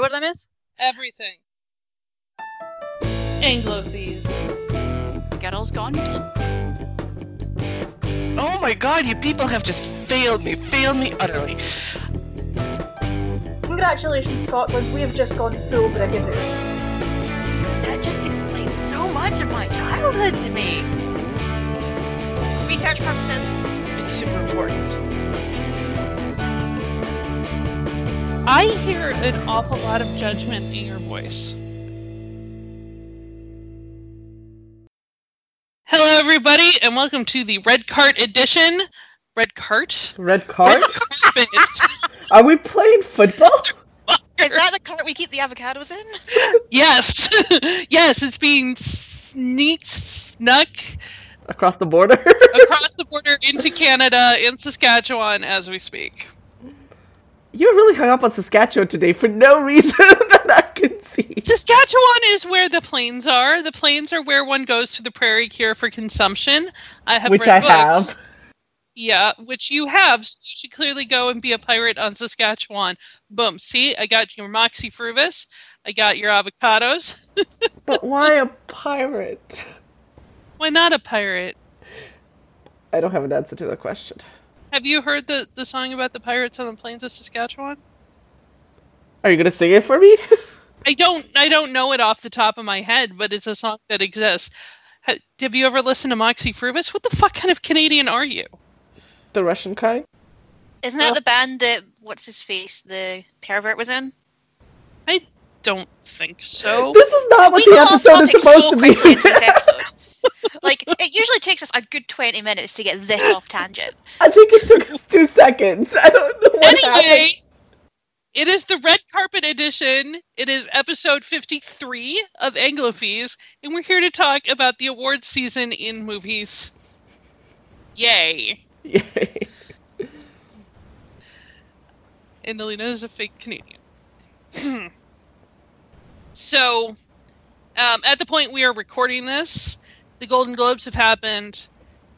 What did I miss? Everything. Anglo thieves. Gettle's gone. Oh my god, you people have just failed me utterly. Congratulations, Scotland, we have just gone full brigadier. That just explains so much of my childhood to me. Research purposes. It's super important. I hear an awful lot of judgment in your voice. Hello, everybody, and welcome to the Red Cart edition. Red Cart? Red Cart? Red Are we playing football? Is that the cart we keep the avocados in? Yes. Yes, it's being snuck. Across the border? Across the border into Canada, in Saskatchewan, as we speak. You're really hung up on Saskatchewan today for no reason that I can see. Saskatchewan is where the plains are. The plains are where one goes to the prairie cure for consumption. I have read books. Yeah, which you have, so you should clearly go and be a pirate on Saskatchewan. Boom. See, I got your Moxie Fruvis. I got your avocados. But why a pirate? Why not a pirate? I don't have an answer to that question. Have you heard the song about the pirates on the plains of Saskatchewan? Are you going to sing it for me? I don't know it off the top of my head, but it's a song that exists. Have you ever listened to Moxie Fruvis? What the fuck kind of Canadian are you? The Russian kind? Isn't that the band that, what's-his-face, the pervert was in? I don't think so. This is not what the episode is supposed to be. Like, it usually takes us a good 20 minutes to get this off tangent. I think it took us 2 seconds. I don't know what happened. It is the Red Carpet Edition. It is episode 53 of Anglophies, and we're here to talk about the awards season in movies. Yay. And Alina is a fake Canadian. So, at the point we are recording this, the Golden Globes have happened,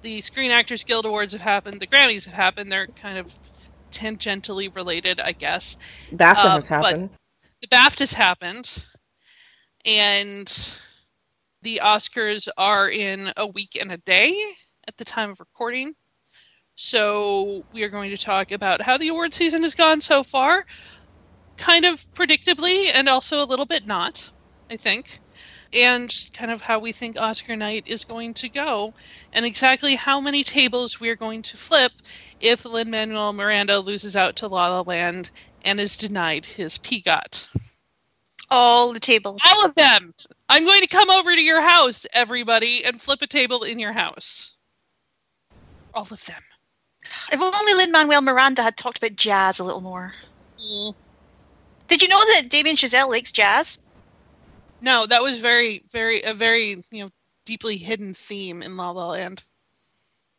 the Screen Actors Guild Awards have happened, the Grammys have happened. They're kind of tangentially related, I guess. BAFTA has happened. The BAFTAs happened, and the Oscars are in a week and a day at the time of recording. So we are going to talk about how the award season has gone so far, kind of predictably, and also a little bit not, I think, and kind of how we think Oscar night is going to go, and exactly how many tables we are going to flip if Lin-Manuel Miranda loses out to La La Land and is denied his PGOT. All the tables. All of them! I'm going to come over to your house, everybody, and flip a table in your house. All of them. If only Lin-Manuel Miranda had talked about jazz a little more. Mm. Did you know that Damien Chazelle likes jazz? No, that was a very deeply hidden theme in La La Land.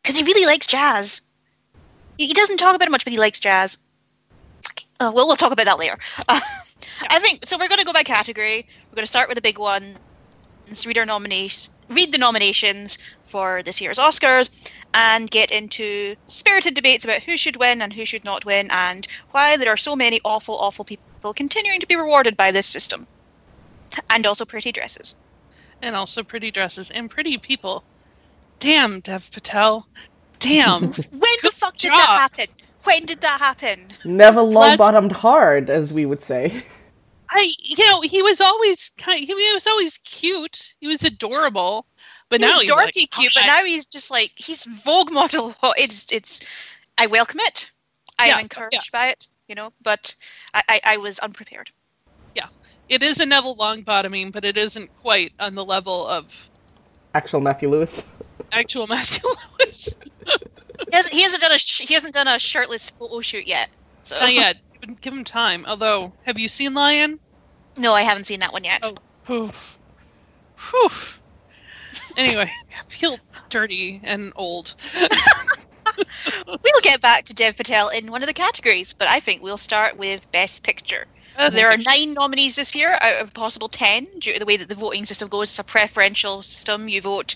Because he really likes jazz. He doesn't talk about it much, but he likes jazz. We'll talk about that later. Yeah. I think so. We're going to go by category. We're going to start with the big one. Let's read our nominees. Read the nominations for this year's Oscars, and get into spirited debates about who should win and who should not win, and why there are so many awful, awful people continuing to be rewarded by this system. And also pretty dresses. And also pretty dresses and pretty people. Damn, Dev Patel. Damn. When the fuck did that happen? When did that happen? Never low-bottomed hard, as we would say. He was always cute. He was adorable. But he now was dorky cute, but now he's just like, he's Vogue model. I welcome it. I'm encouraged by it, but I was unprepared. Yeah. It is a Neville Longbottoming, but it isn't quite on the level of actual Matthew Lewis. He hasn't done a shirtless photo shoot yet. So. Not yet. Give him time. Although, have you seen Lion? No, I haven't seen that one yet. Oh, whew. Anyway, I feel dirty and old. We'll get back to Dev Patel in one of the categories, but I think we'll start with Best Picture. There are 9 nominees this year out of a possible 10, due to the way that the voting system goes. It's a preferential system. You vote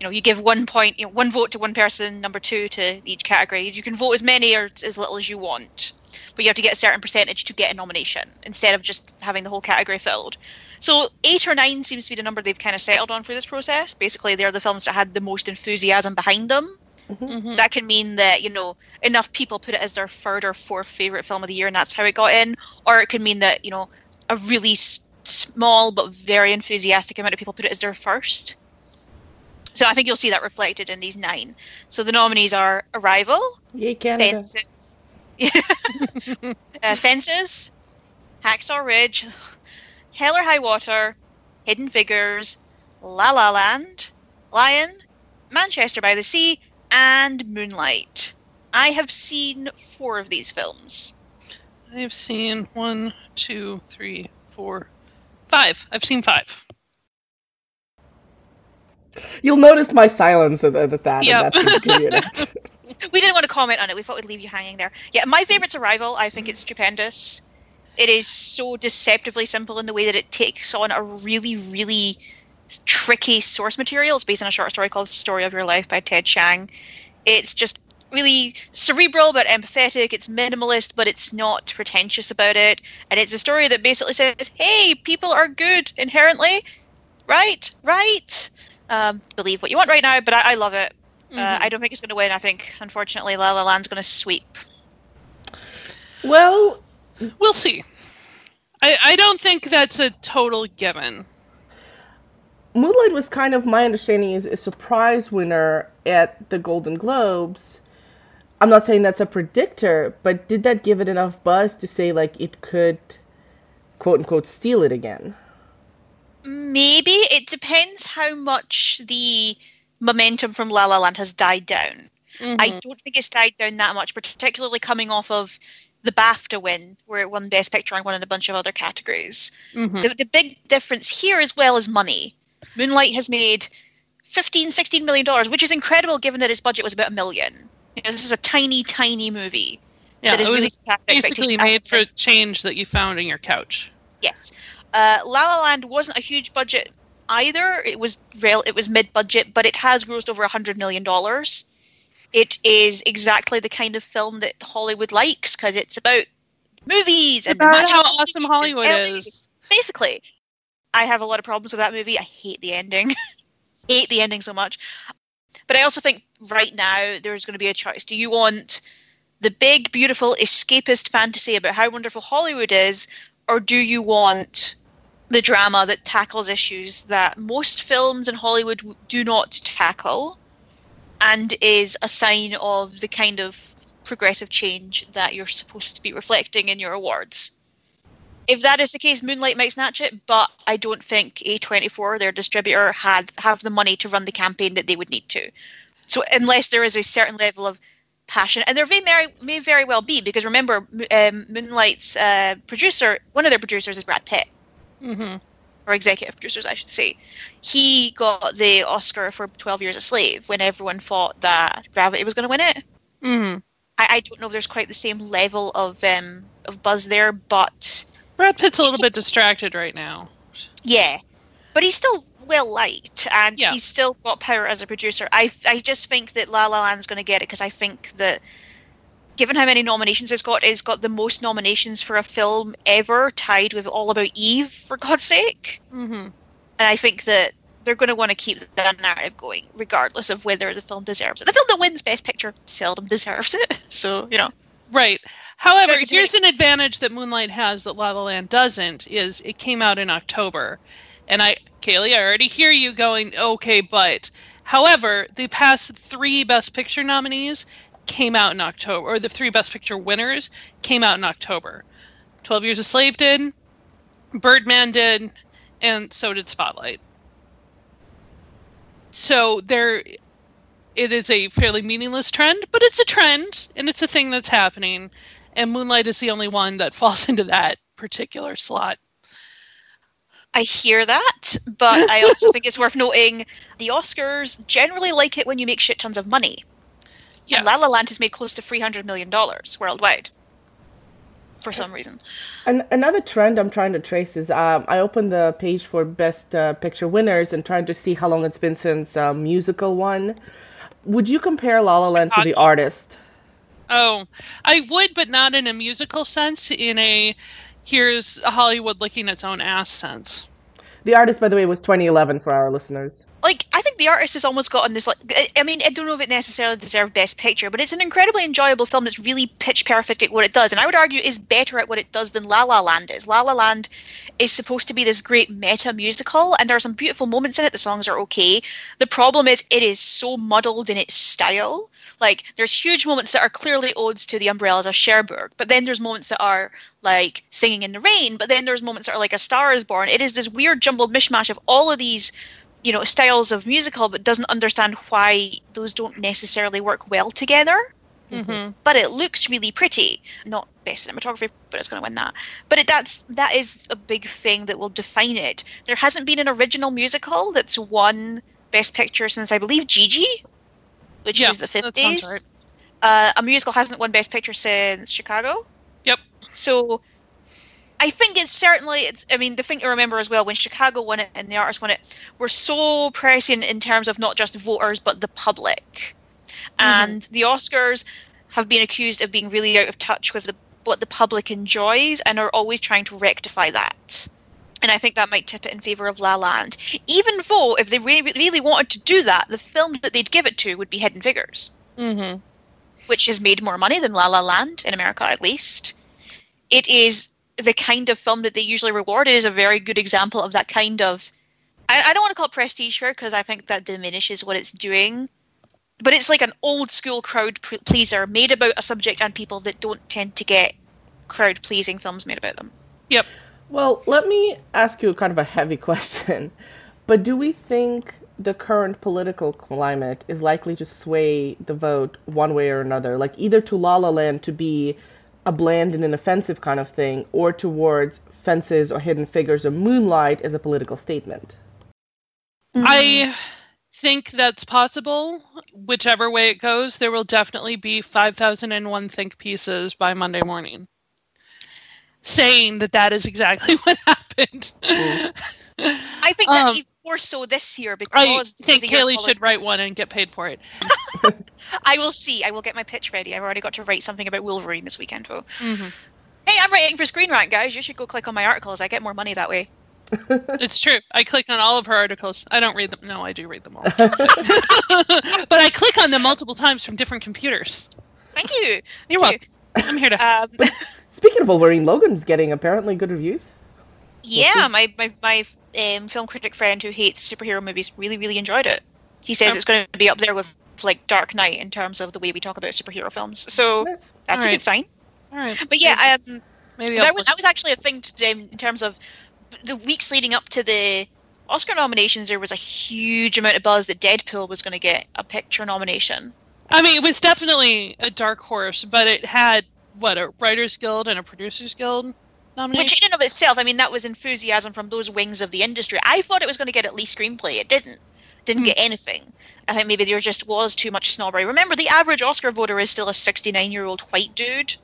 you know, you give 1 point, you know, one vote to one person, number two to each category. You can vote as many or as little as you want, but you have to get a certain percentage to get a nomination instead of just having the whole category filled. So 8 or 9 seems to be the number they've kind of settled on through this process. Basically, they're the films that had the most enthusiasm behind them. Mm-hmm. That can mean that, you know, enough people put it as their 3rd or 4th favourite film of the year, and that's how it got in. Or it can mean that, you know, a really small but very enthusiastic amount of people put it as their 1st. So I think you'll see that reflected in these 9. So the nominees are Arrival, Yay Canada. Fences, Hacksaw Ridge, Hell or High Water, Hidden Figures, La La Land, Lion, Manchester by the Sea, and Moonlight. I have seen 4 of these films. I have seen 1, 2, 3, 4, 5. I've seen 5. You'll notice my silence at that. Yep. That we didn't want to comment on it. We thought we'd leave you hanging there. Yeah, my favorite's Arrival. I think it's stupendous. It is so deceptively simple in the way that it takes on a really, really tricky source material. It's based on a short story called Story of Your Life by Ted Chiang. It's just really cerebral but empathetic. It's minimalist, but it's not pretentious about it. And it's a story that basically says, hey, people are good inherently. Right? Believe what you want right now, but I love it. Mm-hmm. I don't think it's going to win. I think, unfortunately, La La Land's going to sweep. Well, we'll see. I don't think that's a total given. Moonlight was kind of, my understanding is, a surprise winner at the Golden Globes. I'm not saying that's a predictor, but did that give it enough buzz to say, like, it could, quote-unquote, steal it again? Maybe. It depends how much the momentum from La La Land has died down. Mm-hmm. I don't think it's died down that much, particularly coming off of the BAFTA win, where it won Best Picture and won in a bunch of other categories. Mm-hmm. The big difference here as well is money. Moonlight has made $15-16 million, which is incredible given that its budget was about $1 million. You know, this is a tiny, tiny movie. Yeah, that is it was really basically made for a change that you found in your couch. Yes. La La Land wasn't a huge budget either. It was mid-budget, but it has grossed over $100 million. It is exactly the kind of film that Hollywood likes because it's about movies and about how awesome Hollywood is. Basically, I have a lot of problems with that movie. I hate the ending. Hate the ending so much. But I also think right now there's going to be a choice. Do you want the big, beautiful, escapist fantasy about how wonderful Hollywood is, or do you want the drama that tackles issues that most films in Hollywood do not tackle? And is a sign of the kind of progressive change that you're supposed to be reflecting in your awards. If that is the case, Moonlight might snatch it, but I don't think A24, their distributor, have the money to run the campaign that they would need to. So unless there is a certain level of passion, and there may very well be, because remember, Moonlight's producer, one of their producers is Brad Pitt. Mm-hmm. Or executive producers, I should say. He got the Oscar for 12 Years a Slave when everyone thought that Gravity was going to win it. Mm-hmm. I don't know if there's quite the same level of buzz there, but Brad Pitt's a little bit distracted right now. Yeah, but he's still well liked, and he's still got power as a producer. I just think that La La Land's going to get it because I think that, given how many nominations it's got the most nominations for a film ever, tied with All About Eve, for God's sake. Mm-hmm. And I think that they're going to want to keep that narrative going, regardless of whether the film deserves it. The film that wins Best Picture seldom deserves it, so, you know. Right. However, here's an advantage that Moonlight has that La La Land doesn't, is it came out in October. And Kaylee, I already hear you going, okay, but. However, the past 3 Best Picture nominees came out in October, or the 3 Best Picture winners came out in October. 12 Years a Slave did, Birdman did, and so did Spotlight. So it is a fairly meaningless trend, but it's a trend, and it's a thing that's happening, and Moonlight is the only one that falls into that particular slot. I hear that, but I also think it's worth noting the Oscars generally like it when you make shit tons of money. Yes. And La La Land has made close to $300 million worldwide. for some reason. And another trend I'm trying to trace is I opened the page for Best Picture winners and trying to see how long it's been since a musical won. Would you compare La La Land to The Artist? Oh, I would, but not in a musical sense, in a here's Hollywood licking its own ass sense. The Artist, by the way, was 2011 for our listeners. Like, I think The Artist has almost gotten this, like, I mean, I don't know if it necessarily deserved Best Picture, but it's an incredibly enjoyable film that's really pitch perfect at what it does, and I would argue is better at what it does than La La Land is. La La Land is supposed to be this great meta musical, and there are some beautiful moments in it. The songs are okay. The problem is it is so muddled in its style. Like, there's huge moments that are clearly odes to The Umbrellas of Cherbourg, but then there's moments that are like Singing in the Rain, but then there's moments that are like A Star is Born. It is this weird jumbled mishmash of all of these, you know, styles of musical, but doesn't understand why those don't necessarily work well together. Mm-hmm. But it looks really pretty. Not Best Cinematography, but it's going to win that. But that is a big thing that will define it. There hasn't been an original musical that's won Best Picture since, I believe, Gigi, which is the 50s. Right. A musical hasn't won Best Picture since Chicago. Yep. So I think it's I mean, the thing to remember as well, when Chicago won it and The Artist won it, we're so prescient in terms of not just voters, but the public. Mm-hmm. And the Oscars have been accused of being really out of touch with what the public enjoys and are always trying to rectify that. And I think that might tip it in favour of La Land. Even though, if they really wanted to do that, the film that they'd give it to would be Head and Figures. Mm-hmm. Which has made more money than La La Land, in America at least. It is the kind of film that they usually reward. Is a very good example of that kind of, I don't want to call it prestige fair because I think that diminishes what it's doing, but it's like an old school crowd pleaser made about a subject and people that don't tend to get crowd pleasing films made about them. Yep. Well, let me ask you kind of a heavy question, but do we think the current political climate is likely to sway the vote one way or another, like either to La La Land to be a bland and inoffensive kind of thing, or towards Fences or Hidden Figures or Moonlight as a political statement? I think that's possible. Whichever way it goes, there will definitely be 5,001 think pieces by Monday morning saying that is exactly what happened. I think that even more so this year, because I think Haley should write one and get paid for it. I will see. I will get my pitch ready. I've already got to write something about Wolverine this weekend, though. Mm-hmm. Hey, I'm writing for Screen Rant, guys. You should go click on my articles. I get more money that way. It's true. I click on all of her articles. I don't read them. No, I do read them all. But I click on them multiple times from different computers. Thank you. You're welcome. I'm here to... Speaking of Wolverine, Logan's getting apparently good reviews. Yeah, my film critic friend who hates superhero movies really, really enjoyed it. He says it's going to be up there with like Dark Knight in terms of the way we talk about superhero films, so that's a good sign. All right. But yeah, maybe that was actually a thing today in terms of the weeks leading up to the Oscar nominations. There was a huge amount of buzz that Deadpool was going to get a picture nomination. I mean, it was definitely a dark horse, but it had a Writers Guild and a Producers Guild nomination, which in and of itself, I mean, that was enthusiasm from those wings of the industry. I thought it was going to get at least screenplay. It didn't get anything. I think maybe there just was too much snobbery. Remember, the average Oscar voter is still a 69-year-old white dude.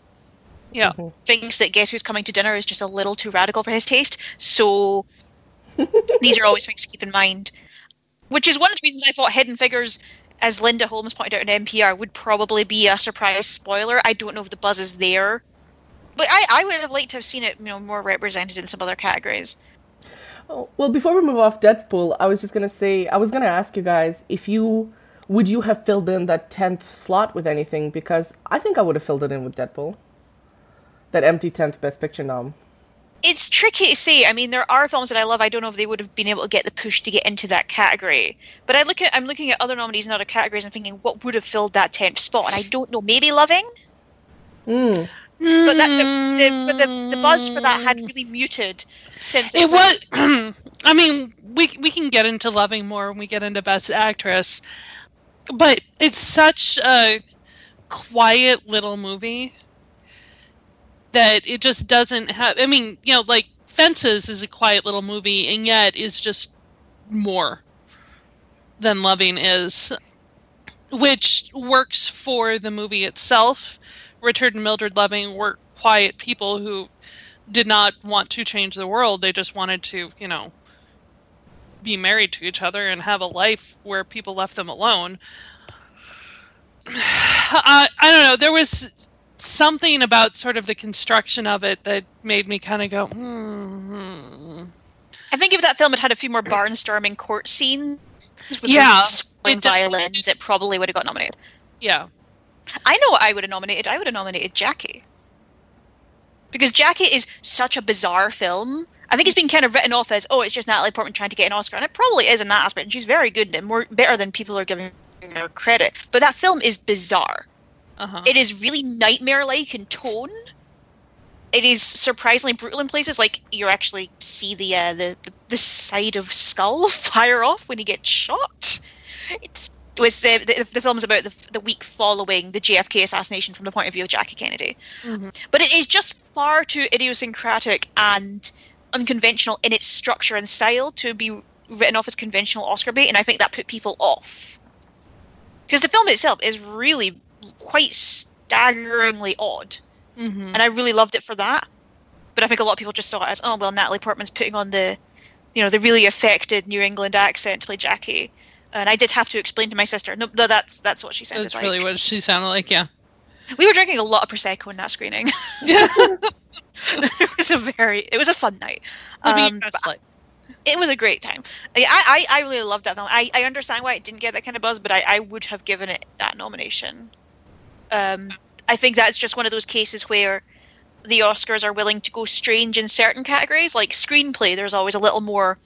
Yeah. Mm-hmm. Thinks that Guess Who's Coming to Dinner is just a little too radical for his taste. So these are always things to keep in mind. Which is one of the reasons I thought Hidden Figures, as Linda Holmes pointed out in NPR, would probably be a surprise spoiler. I don't know if the buzz is there. But I would have liked to have seen it, you know, more represented in some other categories. Oh, well, before we move off Deadpool, I was just going to say, I was going to ask you guys, would you have filled in that 10th slot with anything? Because I think I would have filled it in with Deadpool. That empty 10th Best Picture nom. It's tricky to say. I mean, there are films that I love. I don't know if they would have been able to get the push to get into that category. But I'm looking at other nominees in other categories and thinking, what would have filled that 10th spot? And I don't know. Maybe Loving? Mm. But the buzz for that had really muted since it was. I mean, we can get into Loving more when we get into Best Actress, but it's such a quiet little movie that it just doesn't have. I mean, you know, like Fences is a quiet little movie, and yet is just more than Loving is, which works for the movie itself. Richard and Mildred Loving work quiet people who did not want to change the world. They just wanted to, you know, be married to each other and have a life where people left them alone. I don't know. There was something about sort of the construction of it that made me kind of go, I think if that film had had a few more barnstorming court scenes with swinging violins, it probably would have got nominated. Yeah. I know what I would have nominated. I would have nominated Jackie. Because Jackie is such a bizarre film. I think it's been kind of written off as, oh, it's just Natalie Portman trying to get an Oscar. And it probably is in that aspect. And she's very good and more better than people are giving her credit. But that film is bizarre. Uh-huh. It is really nightmare-like in tone. It is surprisingly brutal in places. Like, you actually see the side of skull fire off when he gets shot. The film is about the week following the JFK assassination from the point of view of Jackie Kennedy. Mm-hmm. But it is just far too idiosyncratic and unconventional in its structure and style to be written off as conventional Oscar bait, and I think that put people off. Because the film itself is really quite staggeringly odd. Mm-hmm. And I really loved it for that. But I think a lot of people just saw it as, oh, well, Natalie Portman's putting on the, you know, the really affected New England accent to play Jackie. And I did have to explain to my sister, no, that's what she sounded like. That's really what she sounded like, yeah. We were drinking a lot of Prosecco in that screening. Yeah. It was a fun night. It was a great time. I really loved that film. I understand why it didn't get that kind of buzz, but I would have given it that nomination. I think that's just one of those cases where the Oscars are willing to go strange in certain categories. Like screenplay, there's always a little more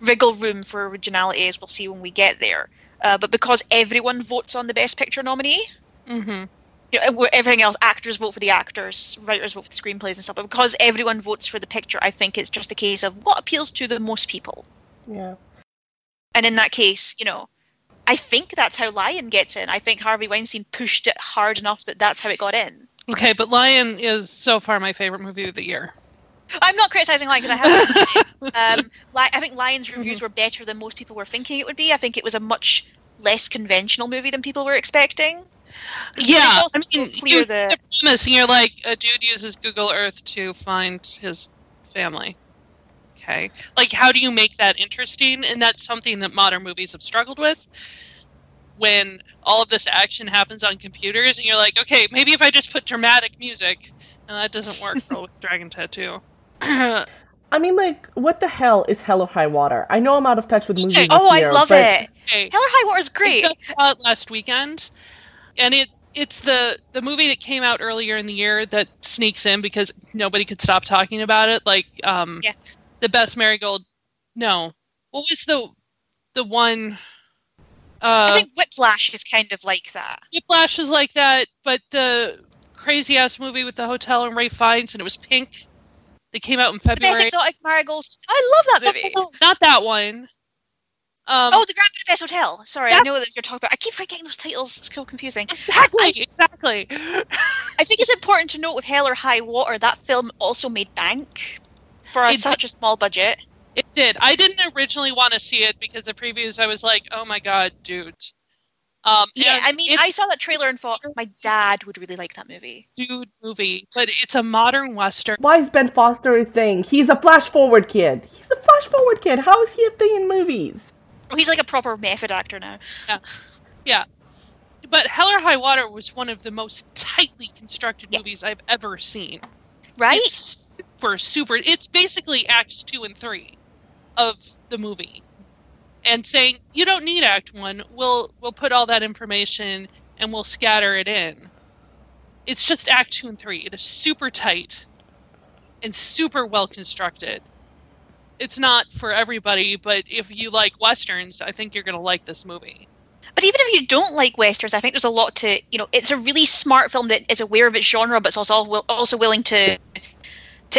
wriggle room for originality, as we'll see when we get there. But because everyone votes on the Best Picture nominee, mm-hmm. you know, everything else, actors vote for the actors, writers vote for the screenplays and stuff. But because everyone votes for the picture, I think it's just a case of what appeals to the most people. Yeah. And in that case, you know, I think that's how Lion gets in. I think Harvey Weinstein pushed it hard enough that that's how it got in. Okay, but Lion is so far my favorite movie of the year. I'm not criticising Lion because I haven't. I think Lion's reviews were better than most people were thinking it would be. I think it was a much less conventional movie than people were expecting. Yeah, I mean, clear the premise, and you're like, a dude uses Google Earth to find his family. Okay, like, how do you make that interesting? And that's something that modern movies have struggled with. When all of this action happens on computers, and you're like, okay, maybe if I just put dramatic music, and that doesn't work for Dragon Tattoo. I mean, like, what the hell is Hell or High Water? I know I'm out of touch with movies. I love it. Hey, Hell or High Water is great. I saw it last weekend, and it's the movie that came out earlier in the year that sneaks in because nobody could stop talking about it. Like, The Best Marigold. No, what was the one? I think Whiplash is kind of like that. Whiplash is like that, but the crazy ass movie with the hotel and Ray Fiennes, and it was pink. They came out in February. The Best Exotic Marigold. I love that movie. No, not that one. The Grand Budapest Hotel. Sorry, I know what you're talking about. I keep forgetting those titles. It's so confusing. Exactly. I think it's important to note with Hell or High Water, that film also made bank for such a small budget. It did. I didn't originally want to see it because the previews, I was like, oh my god, dude. I saw that trailer and thought my dad would really like that movie. Dude movie, but it's a modern Western. Why is Ben Foster a thing? He's a flash-forward kid. How is he a thing in movies? Oh, he's like a proper method actor now. Yeah. But Hell or High Water was one of the most tightly constructed movies I've ever seen. Right? It's super, super. It's basically acts 2 and 3 of the movie. And saying, you don't need Act 1, we'll put all that information and we'll scatter it in. It's just Act 2 and 3. It is super tight and super well constructed. It's not for everybody, but if you like Westerns, I think you're going to like this movie. But even if you don't like Westerns, I think there's a lot to, you know, it's a really smart film that is aware of its genre, but it's also willing to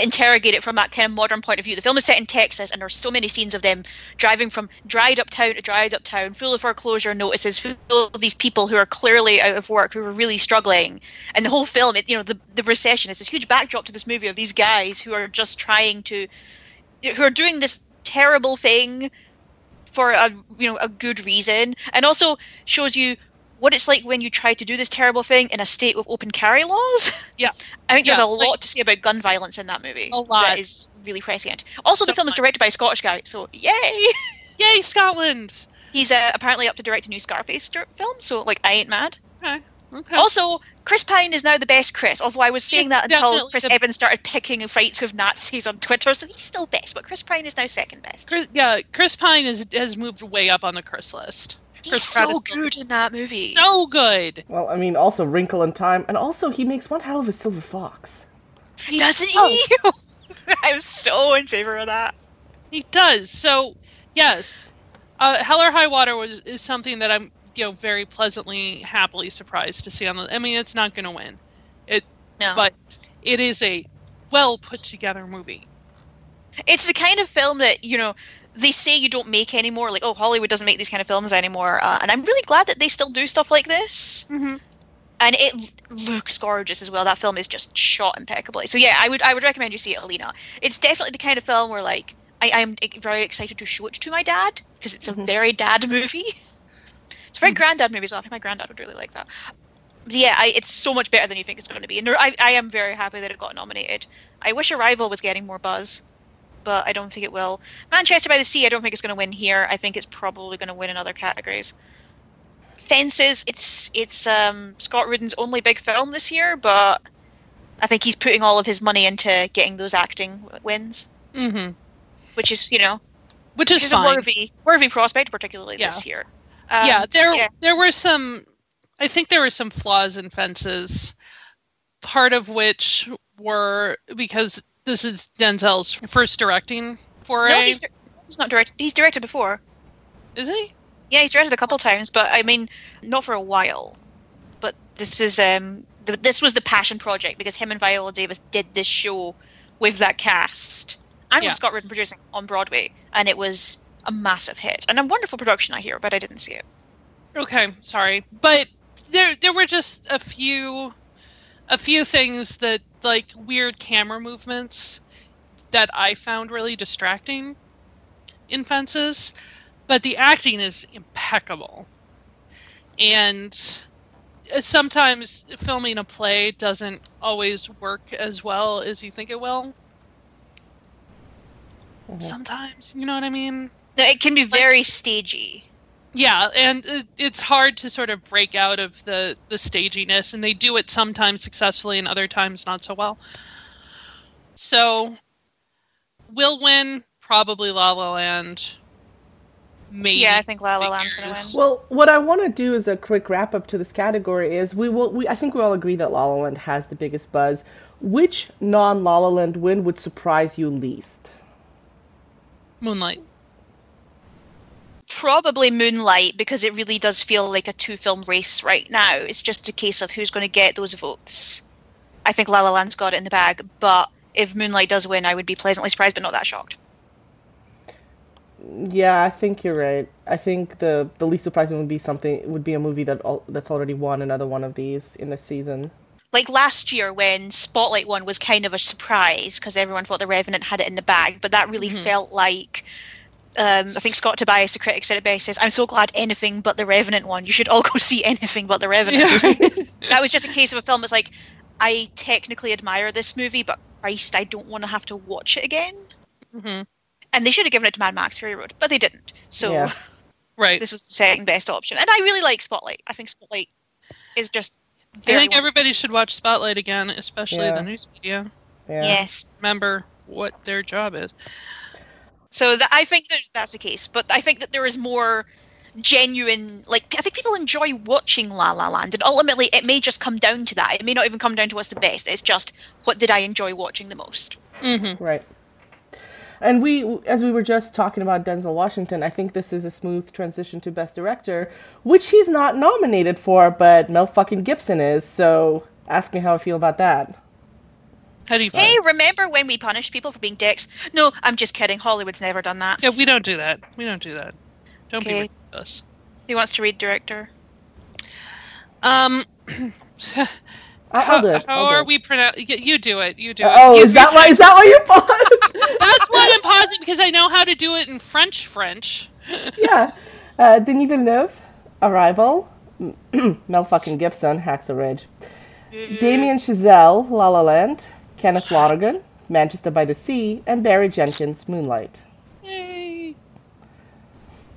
interrogate it from that kind of modern point of view. The film is set in Texas, and there's so many scenes of them driving from dried-up town to dried-up town, full of foreclosure notices, full of these people who are clearly out of work, who are really struggling. And the whole film, the recession is this huge backdrop to this movie of these guys who are just who are doing this terrible thing for a good reason, and also shows you what it's like when you try to do this terrible thing in a state with open carry laws. Yeah. I think there's a lot to say about gun violence in that movie. A lot. That is really prescient. Also, so the film is directed by a Scottish guy, so yay! Yay, Scotland! He's apparently up to direct a new Scarface film, so, like, I ain't mad. Okay. Also, Chris Pine is now the best Chris, although I was saying that until Chris Evans started picking fights with Nazis on Twitter, so he's still best, but Chris Pine is now second best. Chris Pine has moved way up on the Chris list. He's so good in that movie. So good! Well, I mean, also Wrinkle in Time, and also he makes one hell of a silver fox. He doesn't he? I'm so in favor of that. He does, so, yes. Hell or High Water is something that I'm very pleasantly, happily surprised to see on the. I mean, it's not going to win, but it is a well put together movie. It's the kind of film that they say you don't make anymore. Like, Hollywood doesn't make these kind of films anymore, and I'm really glad that they still do stuff like this. Mm-hmm. And it looks gorgeous as well. That film is just shot impeccably. So yeah, I would recommend you see it, Alina. It's definitely the kind of film where like. I'm very excited to show it to my dad, because it's a very dad movie. It's a very granddad movie as well. I think my granddad would really like that. But yeah, it's so much better than you think it's going to be. And I am very happy that it got nominated. I wish Arrival was getting more buzz, but I don't think it will. Manchester by the Sea, I don't think it's going to win here. I think it's probably going to win in other categories. Fences, it's Scott Rudin's only big film this year, but I think he's putting all of his money into getting those acting wins. Mm-hmm. Which is, which is fine. A worthy prospect, particularly this year. There were some. I think there were some flaws in Fences, part of which were because this is Denzel's first directing foray. No, he's not directed. He's directed before. Is he? Yeah, he's directed a couple times, but I mean, not for a while. But this is this was the passion project, because him and Viola Davis did this show with that cast. And with Scott Rudin producing on Broadway, and it was a massive hit. And a wonderful production, I hear, but I didn't see it. Okay, sorry. But there were just a few things that, like, weird camera movements that I found really distracting in Fences. But the acting is impeccable. And sometimes filming a play doesn't always work as well as you think it will. Sometimes, you know what I mean? It can be very stagey. Yeah, and it's hard to sort of break out of the staginess, and they do it sometimes successfully and other times not so well. So, will win probably La La Land. Maybe. Yeah, I think La La Land's going to win. Well, what I want to do as a quick wrap-up to this category is I think we all agree that La La Land has the biggest buzz. Which non-La La Land win would surprise you least? Moonlight. Probably Moonlight, because it really does feel like a two-film race right now. It's just a case of who's going to get those votes. I think La La Land's got it in the bag, but if Moonlight does win, I would be pleasantly surprised, but not that shocked. Yeah, I think you're right. I think the least surprising would be a movie that's already won another one of these in this season. Like last year when Spotlight won was kind of a surprise because everyone thought The Revenant had it in the bag, but that really felt like, I think Scott Tobias, the critic, said it best, says, I'm so glad anything but The Revenant won. You should all go see anything but The Revenant. Yeah. That was just a case of a film that's like, I technically admire this movie, but Christ, I don't want to have to watch it again. Mm-hmm. And they should have given it to Mad Max Fury Road, but they didn't. So right. This was the second best option. And I really like Spotlight. I think Spotlight is just... I think everybody should watch Spotlight again, especially the news media. Yeah. Yes. Remember what their job is. So I think that that's the case. But I think that there is more genuine... Like, I think people enjoy watching La La Land. And ultimately, it may just come down to that. It may not even come down to what's the best. It's just, what did I enjoy watching the most? Mm-hmm. Right. And as we were just talking about Denzel Washington, I think this is a smooth transition to Best Director, which he's not nominated for, but Mel fucking Gibson is. So ask me how I feel about that. How do you feel? Hey, remember when we punished people for being dicks? No, I'm just kidding. Hollywood's never done that. Yeah, we don't do that. Don't be ridiculous. Who wants to read Director? You do it. Oh, is that why you paused? That's why I'm pausing, because I know how to do it in French. Yeah. Denis Villeneuve, Arrival, Mel fucking Gibson, Hacks of Ridge. Damien Chazelle, La La Land. Kenneth Lonergan, Manchester by the Sea. And Barry Jenkins, Moonlight. Yay!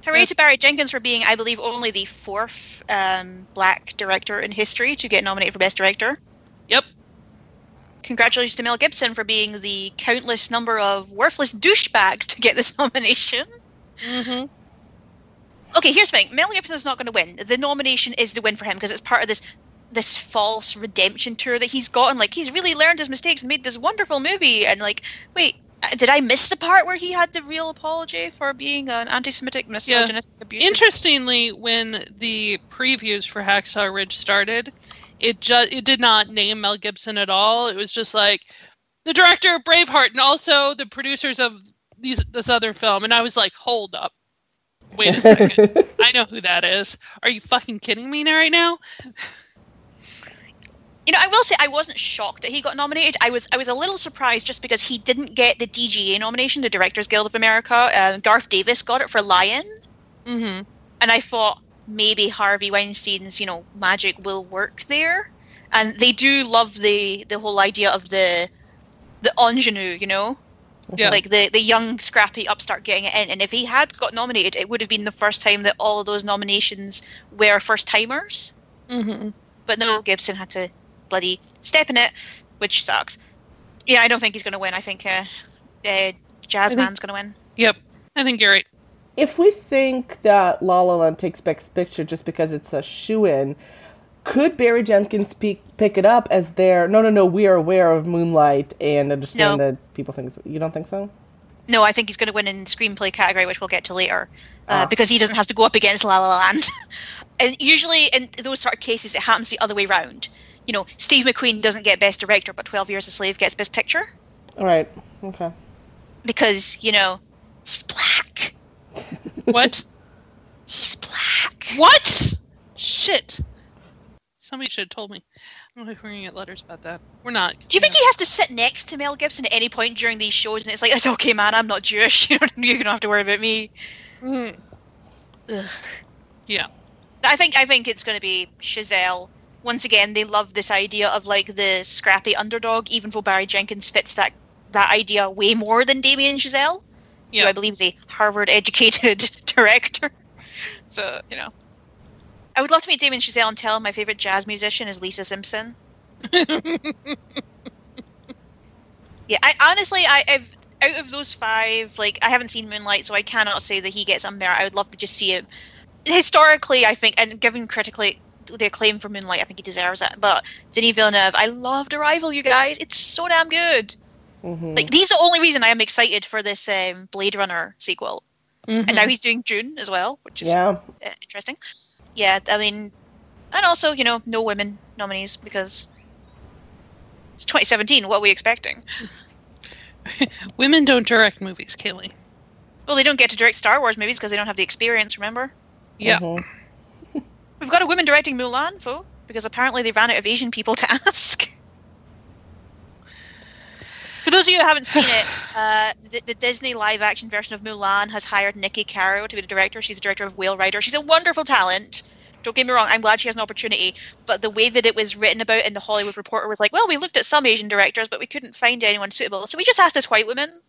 Hooray to Barry Jenkins for being, I believe, only the fourth black director in history to get nominated for Best Director. Yep. Congratulations to Mel Gibson for being the countless number of worthless douchebags to get this nomination. Mm-hmm. Okay, here's the thing. Mel Gibson's not going to win. The nomination is the win for him because it's part of this false redemption tour that he's gotten. Like, he's really learned his mistakes and made this wonderful movie. And, like, wait, did I miss the part where he had the real apology for being an anti-Semitic, misogynistic abuser? Interestingly, when the previews for Hacksaw Ridge started, it did not name Mel Gibson at all. It was just like, the director of Braveheart and also the producers of this other film. And I was like, hold up. Wait a second. I know who that is. Are you fucking kidding me right now? You know, I will say I wasn't shocked that he got nominated. I was a little surprised just because he didn't get the DGA nomination, the Directors Guild of America. Garth Davis got it for Lion. Mm-hmm. And I thought maybe Harvey Weinstein's, you know, magic will work there. And they do love the whole idea of the ingenue, you know? Yeah. Like the young, scrappy upstart getting it in. And if he had got nominated, it would have been the first time that all of those nominations were first-timers. Mm-hmm. But no, Gibson had to bloody step in it, which sucks. Yeah, I don't think he's going to win. I think Jazzman's going to win. Yep, I think you're right. If we think that La La Land takes Best Picture just because it's a shoo-in, could Barry Jenkins pick it up as their... No, we are aware of Moonlight and understand that people think it's... You don't think so? No, I think he's going to win in screenplay category, which we'll get to later, because he doesn't have to go up against La La Land. And usually in those sort of cases, it happens the other way around. You know, Steve McQueen doesn't get Best Director, but 12 Years a Slave gets Best Picture. All right. Okay. Because, you know, he's black. What? He's black. What? Shit. Somebody should have told me. I'm going to be reading letters about that. We're not. Do you think he has to sit next to Mel Gibson at any point during these shows? And it's like, it's okay, man. I'm not Jewish. You don't have to worry about me. Mm. Ugh. Yeah. I think it's going to be Chazelle. Once again, they love this idea of, like, the scrappy underdog, even though Barry Jenkins fits that idea way more than Damien Chazelle, who I believe is a Harvard-educated director. So, you know. I would love to meet Damien Chazelle and tell him my favorite jazz musician is Lisa Simpson. Yeah, I've out of those five, like, I haven't seen Moonlight, so I cannot say that he gets on there. I would love to just see it. Historically, I think, and given critically... the acclaim for Moonlight, I think he deserves it. But Denis Villeneuve, I loved Arrival, you guys. It's so damn good. Mm-hmm. Like, he's the only reason I am excited for this Blade Runner sequel. Mm-hmm. And now he's doing Dune as well, which is interesting. Yeah, I mean, and also, you know, no women nominees because it's 2017. What are we expecting? Women don't direct movies, Kaylee. Well, they don't get to direct Star Wars movies because they don't have the experience, remember? Yeah. Mm-hmm. We've got a woman directing Mulan, though, because apparently they ran out of Asian people to ask. For those of you who haven't seen it, the Disney live-action version of Mulan has hired Nikki Caro to be the director. She's the director of Whale Rider. She's a wonderful talent. Don't get me wrong, I'm glad she has an opportunity. But the way that it was written about in The Hollywood Reporter was like, well, we looked at some Asian directors, but we couldn't find anyone suitable. So we just asked this white woman.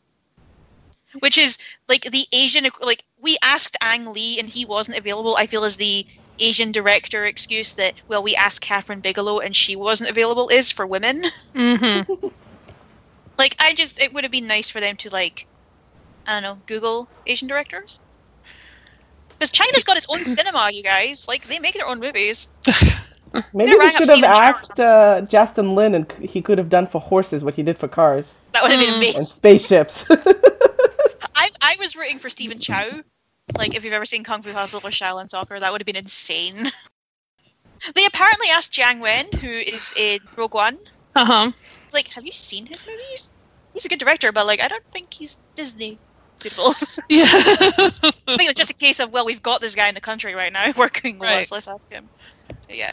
Which is, like, the Asian... Like, we asked Ang Lee, and he wasn't available, I feel, as the... Asian director excuse that, well, we asked Catherine Bigelow and she wasn't available is for women. Mm-hmm. Like, it would have been nice for them to, like, I don't know, Google Asian directors. Because China's got its own cinema, you guys. Like, they make their own movies. Maybe they should have asked Justin Lin and he could have done for horses what he did for cars. That would have been amazing. And spaceships. I was rooting for Stephen Chow. Like, if you've ever seen Kung Fu Hustle or Shaolin Soccer, that would have been insane. They apparently asked Jiang Wen, who is in Rogue One. Uh-huh. Like, have you seen his movies? He's a good director, but, like, I don't think he's Disney suitable. Yeah. I think it was just a case of, well, we've got this guy in the country right now working with us. Let's ask him. So, yeah.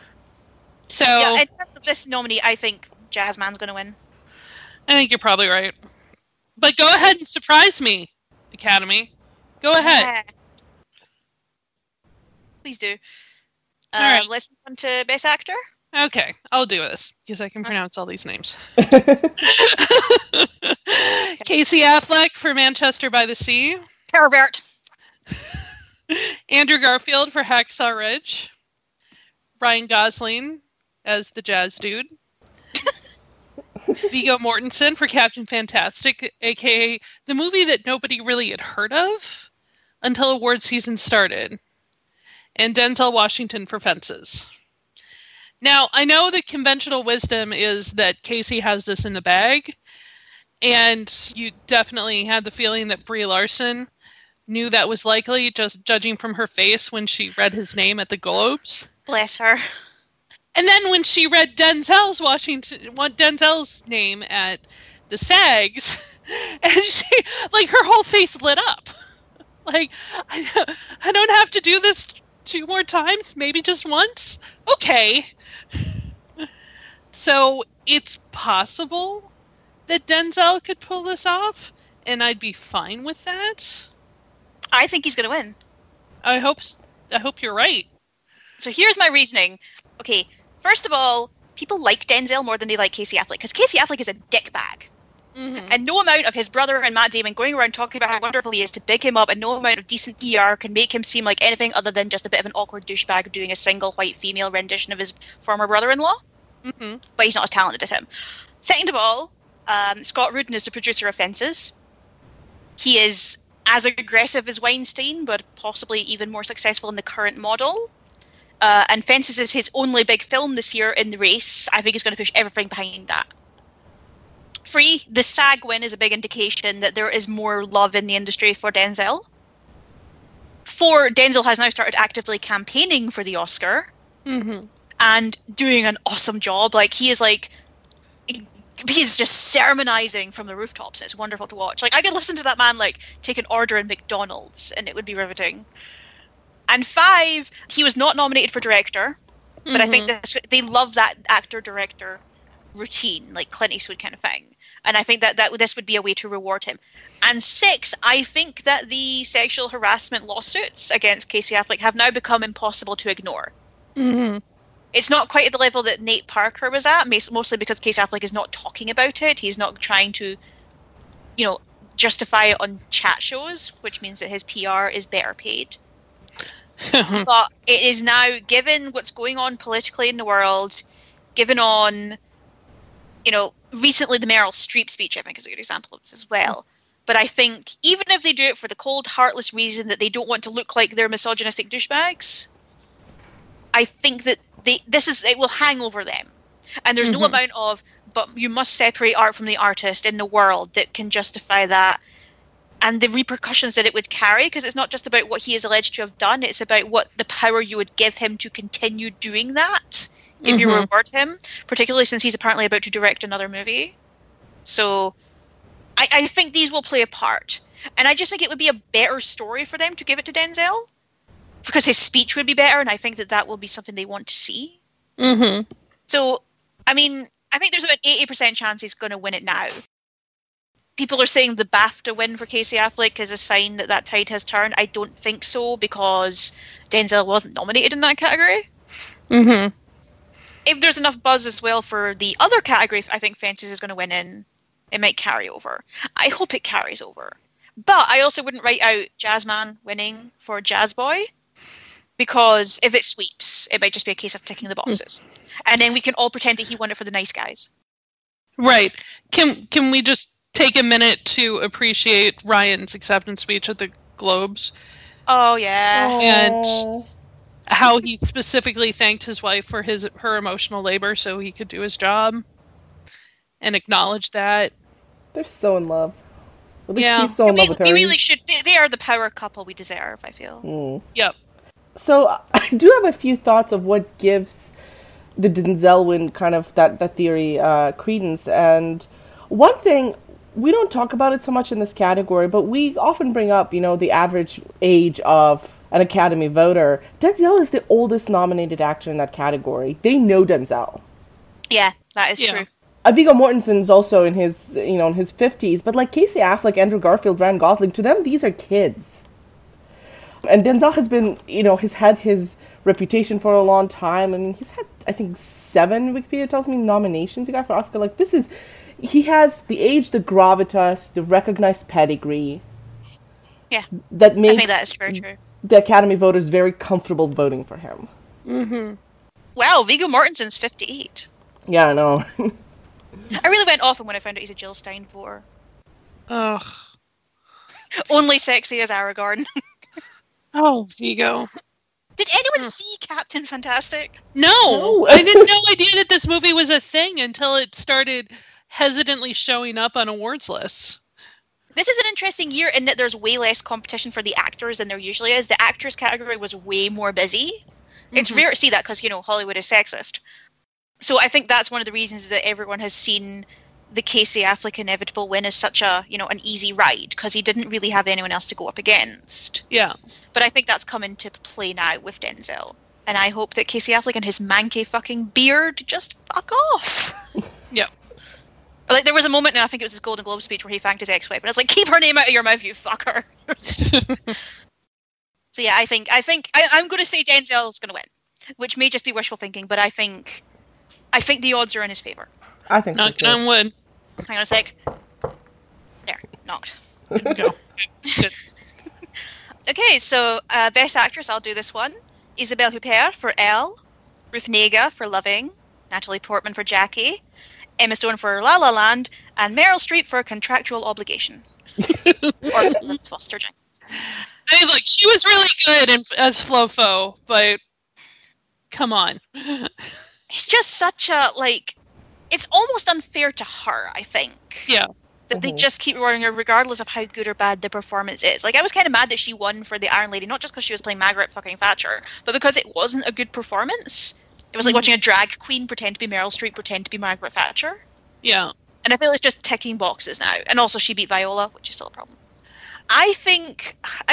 So... Yeah, in terms of this nominee, I think Jazzman's going to win. I think you're probably right. But go ahead and surprise me, Academy. Go ahead. Yeah. Please do. All right. Let's move on to Best Actor. Okay, I'll do this because I can pronounce all these names. Casey Affleck for Manchester by the Sea. Tara Barrett. Andrew Garfield for Hacksaw Ridge. Ryan Gosling as the Jazz Dude. Viggo Mortensen for Captain Fantastic, a.k.a. the movie that nobody really had heard of until award season started. And Denzel Washington for Fences. Now, I know the conventional wisdom is that Casey has this in the bag, and you definitely had the feeling that Brie Larson knew that was likely, just judging from her face when she read his name at the Globes. Bless her. And then when she read Denzel's name at the SAGs, and she, like, her whole face lit up. Like, I don't have to do this 2 more times, maybe just once? Okay. So it's possible that Denzel could pull this off, and I'd be fine with that. I think he's going to win. I hope you're right. So here's my reasoning. Okay, first of all, people like Denzel more than they like Casey Affleck, because Casey Affleck is a dickbag. Mm-hmm. And no amount of his brother and Matt Damon going around talking about how wonderful he is to big him up, and no amount of decent ER can make him seem like anything other than just a bit of an awkward douchebag doing a single white female rendition of his former brother-in-law. Mm-hmm. But he's not as talented as him. Second of all, Scott Rudin is the producer of Fences. He is as aggressive as Weinstein, but possibly even more successful in the current model. And Fences is his only big film this year in the race. I think he's going to push everything behind that. 3, the SAG win is a big indication that there is more love in the industry for Denzel. 4, Denzel has now started actively campaigning for the Oscar. Mm-hmm. And doing an awesome job. Like, he is like... He's just sermonizing from the rooftops. It's wonderful to watch. Like, I could listen to that man, like, take an order in McDonald's, and it would be riveting. And 5, he was not nominated for director, but mm-hmm. I think they love that actor-director routine, like Clint Eastwood kind of thing. And I think that this would be a way to reward him. And 6, I think that the sexual harassment lawsuits against Casey Affleck have now become impossible to ignore. Mm-hmm. It's not quite at the level that Nate Parker was at, mostly because Casey Affleck is not talking about it. He's not trying to, you know, justify it on chat shows, which means that his PR is better paid. But it is now, given what's going on politically in the world, given on, you know, recently the Meryl Streep speech, I think, is a good example of this as well. But I think even if they do it for the cold, heartless reason that they don't want to look like they're misogynistic douchebags, I think that it will hang over them. And there's mm-hmm. no amount of, but you must separate art from the artist in the world that can justify that. And the repercussions that it would carry, because it's not just about what he is alleged to have done, it's about what the power you would give him to continue doing that. If you mm-hmm. reward him, particularly since he's apparently about to direct another movie. So I think these will play a part. And I just think it would be a better story for them to give it to Denzel, because his speech would be better, and I think that will be something they want to see. Mm-hmm. So, I mean, I think there's about 80% chance he's going to win it now. People are saying the BAFTA win for Casey Affleck is a sign that tide has turned. I don't think so, because Denzel wasn't nominated in that category. Mm-hmm. If there's enough buzz as well for the other category, I think Fences is going to win in. It might carry over. I hope it carries over. But I also wouldn't write out Jazzman winning for Jazz Boy, because if it sweeps, it might just be a case of ticking the boxes. And then we can all pretend that he won it for the nice guys. Right. Can we just take a minute to appreciate Ryan's acceptance speech at the Globes? Oh, yeah. Aww. And how he specifically thanked his wife for her emotional labor so he could do his job, and acknowledge that. They're so in love. Yeah. So in love with her. We really should. They are the power couple we deserve, I feel. Mm. Yep. So I do have a few thoughts of what gives the Denzel win kind of that theory credence. And one thing, we don't talk about it so much in this category, but we often bring up, you know, the average age of an Academy voter. Denzel is the oldest nominated actor in that category. They know Denzel. Yeah, that is true. Viggo Mortensen's also in his, you know, in his 50s, but like Casey Affleck, Andrew Garfield, Ryan Gosling, to them, these are kids. And Denzel has been, you know, has had his reputation for a long time. I mean, he's had, I think, 7, Wikipedia tells me, nominations he got for Oscar. Like, this is, he has the age, the gravitas, the recognized pedigree. Yeah, that makes, I think that is very true. The Academy voters very comfortable voting for him. Mm-hmm. Wow, Viggo Mortensen's 58. Yeah, I know. I really went off when I found out he's a Jill Stein voter. Ugh. Only sexy as Aragorn. Oh, Viggo. Did anyone see Captain Fantastic? No. I had no idea that this movie was a thing until it started hesitantly showing up on awards lists. This is an interesting year in that there's way less competition for the actors than there usually is. The actress category was way more busy. Mm-hmm. It's rare to see that because, you know, Hollywood is sexist. So I think that's one of the reasons that everyone has seen the Casey Affleck inevitable win as such a, you know, an easy ride, because he didn't really have anyone else to go up against. Yeah. But I think that's come into play now with Denzel. And I hope that Casey Affleck and his manky fucking beard just fuck off. Yeah. Like, there was a moment, and I think it was his Golden Globe speech, where he thanked his ex-wife, and it's like, keep her name out of your mouth, you fucker. So yeah, I'm going to say Denzel's going to win, which may just be wishful thinking, but I think the odds are in his favour. I think so. Knock it on wood. Hang on a sec. There, knocked. There we go. Okay, so Best Actress, I'll do this one. Isabelle Huppert for Elle, Ruth Negga for Loving, Natalie Portman for Jackie, Emma Stone for La La Land, and Meryl Streep for Contractual Obligation. Or Florence Foster Jenkins. I mean, look, she was really good as Flo Fo, but come on. It's just such a, like, it's almost unfair to her, I think. Yeah. That they just keep rewarding her regardless of how good or bad the performance is. Like, I was kind of mad that she won for The Iron Lady, not just because she was playing Margaret fucking Thatcher, but because it wasn't a good performance. It was like watching a drag queen pretend to be Meryl Streep, pretend to be Margaret Thatcher. Yeah. And I feel it's just ticking boxes now. And also she beat Viola, which is still a problem. I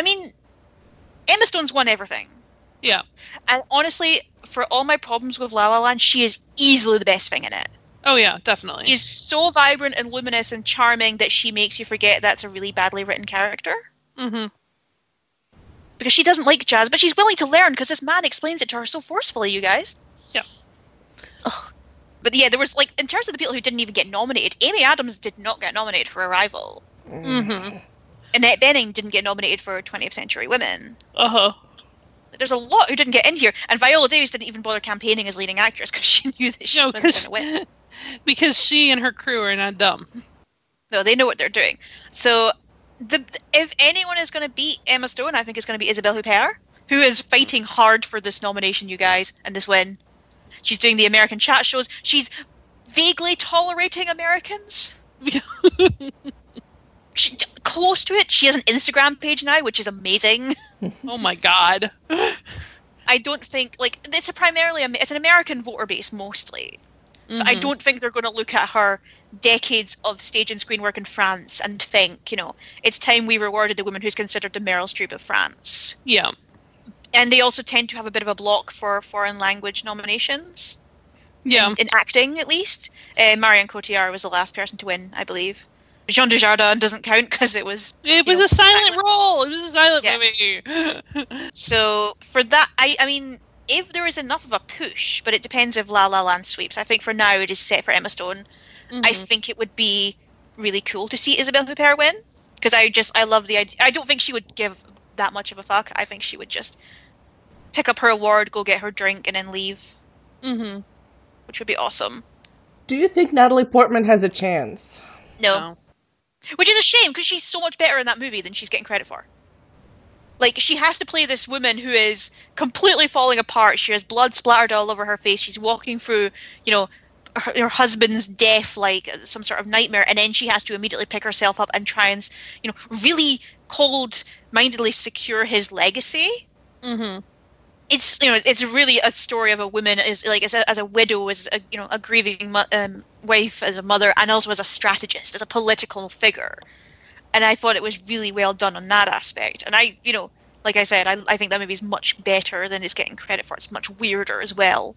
mean, Emma Stone's won everything. Yeah. And honestly, for all my problems with La La Land, she is easily the best thing in it. Oh yeah, definitely. She's so vibrant and luminous and charming that she makes you forget that's a really badly written character. Mm-hmm. Because she doesn't like jazz, but she's willing to learn because this man explains it to her so forcefully, you guys. Yeah. Ugh. But yeah, there was, like, in terms of the people who didn't even get nominated, Amy Adams did not get nominated for Arrival. Mm-hmm. Annette Bening didn't get nominated for 20th Century Women. Uh-huh. There's a lot who didn't get in here, and Viola Davis didn't even bother campaigning as leading actress because she knew that she wasn't going to win. Because she and her crew are not dumb. No, they know what they're doing. So, if anyone is going to beat Emma Stone, I think it's going to be Isabelle Huppert, who is fighting hard for this nomination, you guys, and this win. She's doing the American chat shows. She's vaguely tolerating Americans. Close to it. She has an Instagram page now, which is amazing. Oh my god. I don't think, like, it's a primarily, it's an American voter base mostly. Mm-hmm. So I don't think they're going to look at her decades of stage and screen work in France and think, you know, it's time we rewarded the woman who's considered the Meryl Streep of France. Yeah. And they also tend to have a bit of a block for foreign language nominations. Yeah. In acting, at least. Marion Cotillard was the last person to win, I believe. Jean Dujardin doesn't count because it was... It was a silent role! It was a silent movie! So, for that, I mean, if there is enough of a push, but it depends if La La Land sweeps. I think for now it is set for Emma Stone. Mm-hmm. I think it would be really cool to see Isabelle Huppert win. Because I love the idea. I don't think she would give that much of a fuck. I think she would just... pick up her award, go get her drink, and then leave. Mm-hmm. Which would be awesome. Do you think Natalie Portman has a chance? No. Which is a shame, because she's so much better in that movie than she's getting credit for. Like, she has to play this woman who is completely falling apart. She has blood splattered all over her face. She's walking through, you know, her husband's death like some sort of nightmare, and then she has to immediately pick herself up and try and, you know, really cold-mindedly secure his legacy. Mm-hmm. It's, you know, it's really a story of a woman is like as a widow, as a, you know, a grieving wife, as a mother, and also as a strategist, as a political figure. And I thought it was really well done on that aspect. And I, you know, like I said, I think that movie is much better than it's getting credit for. It's much weirder as well.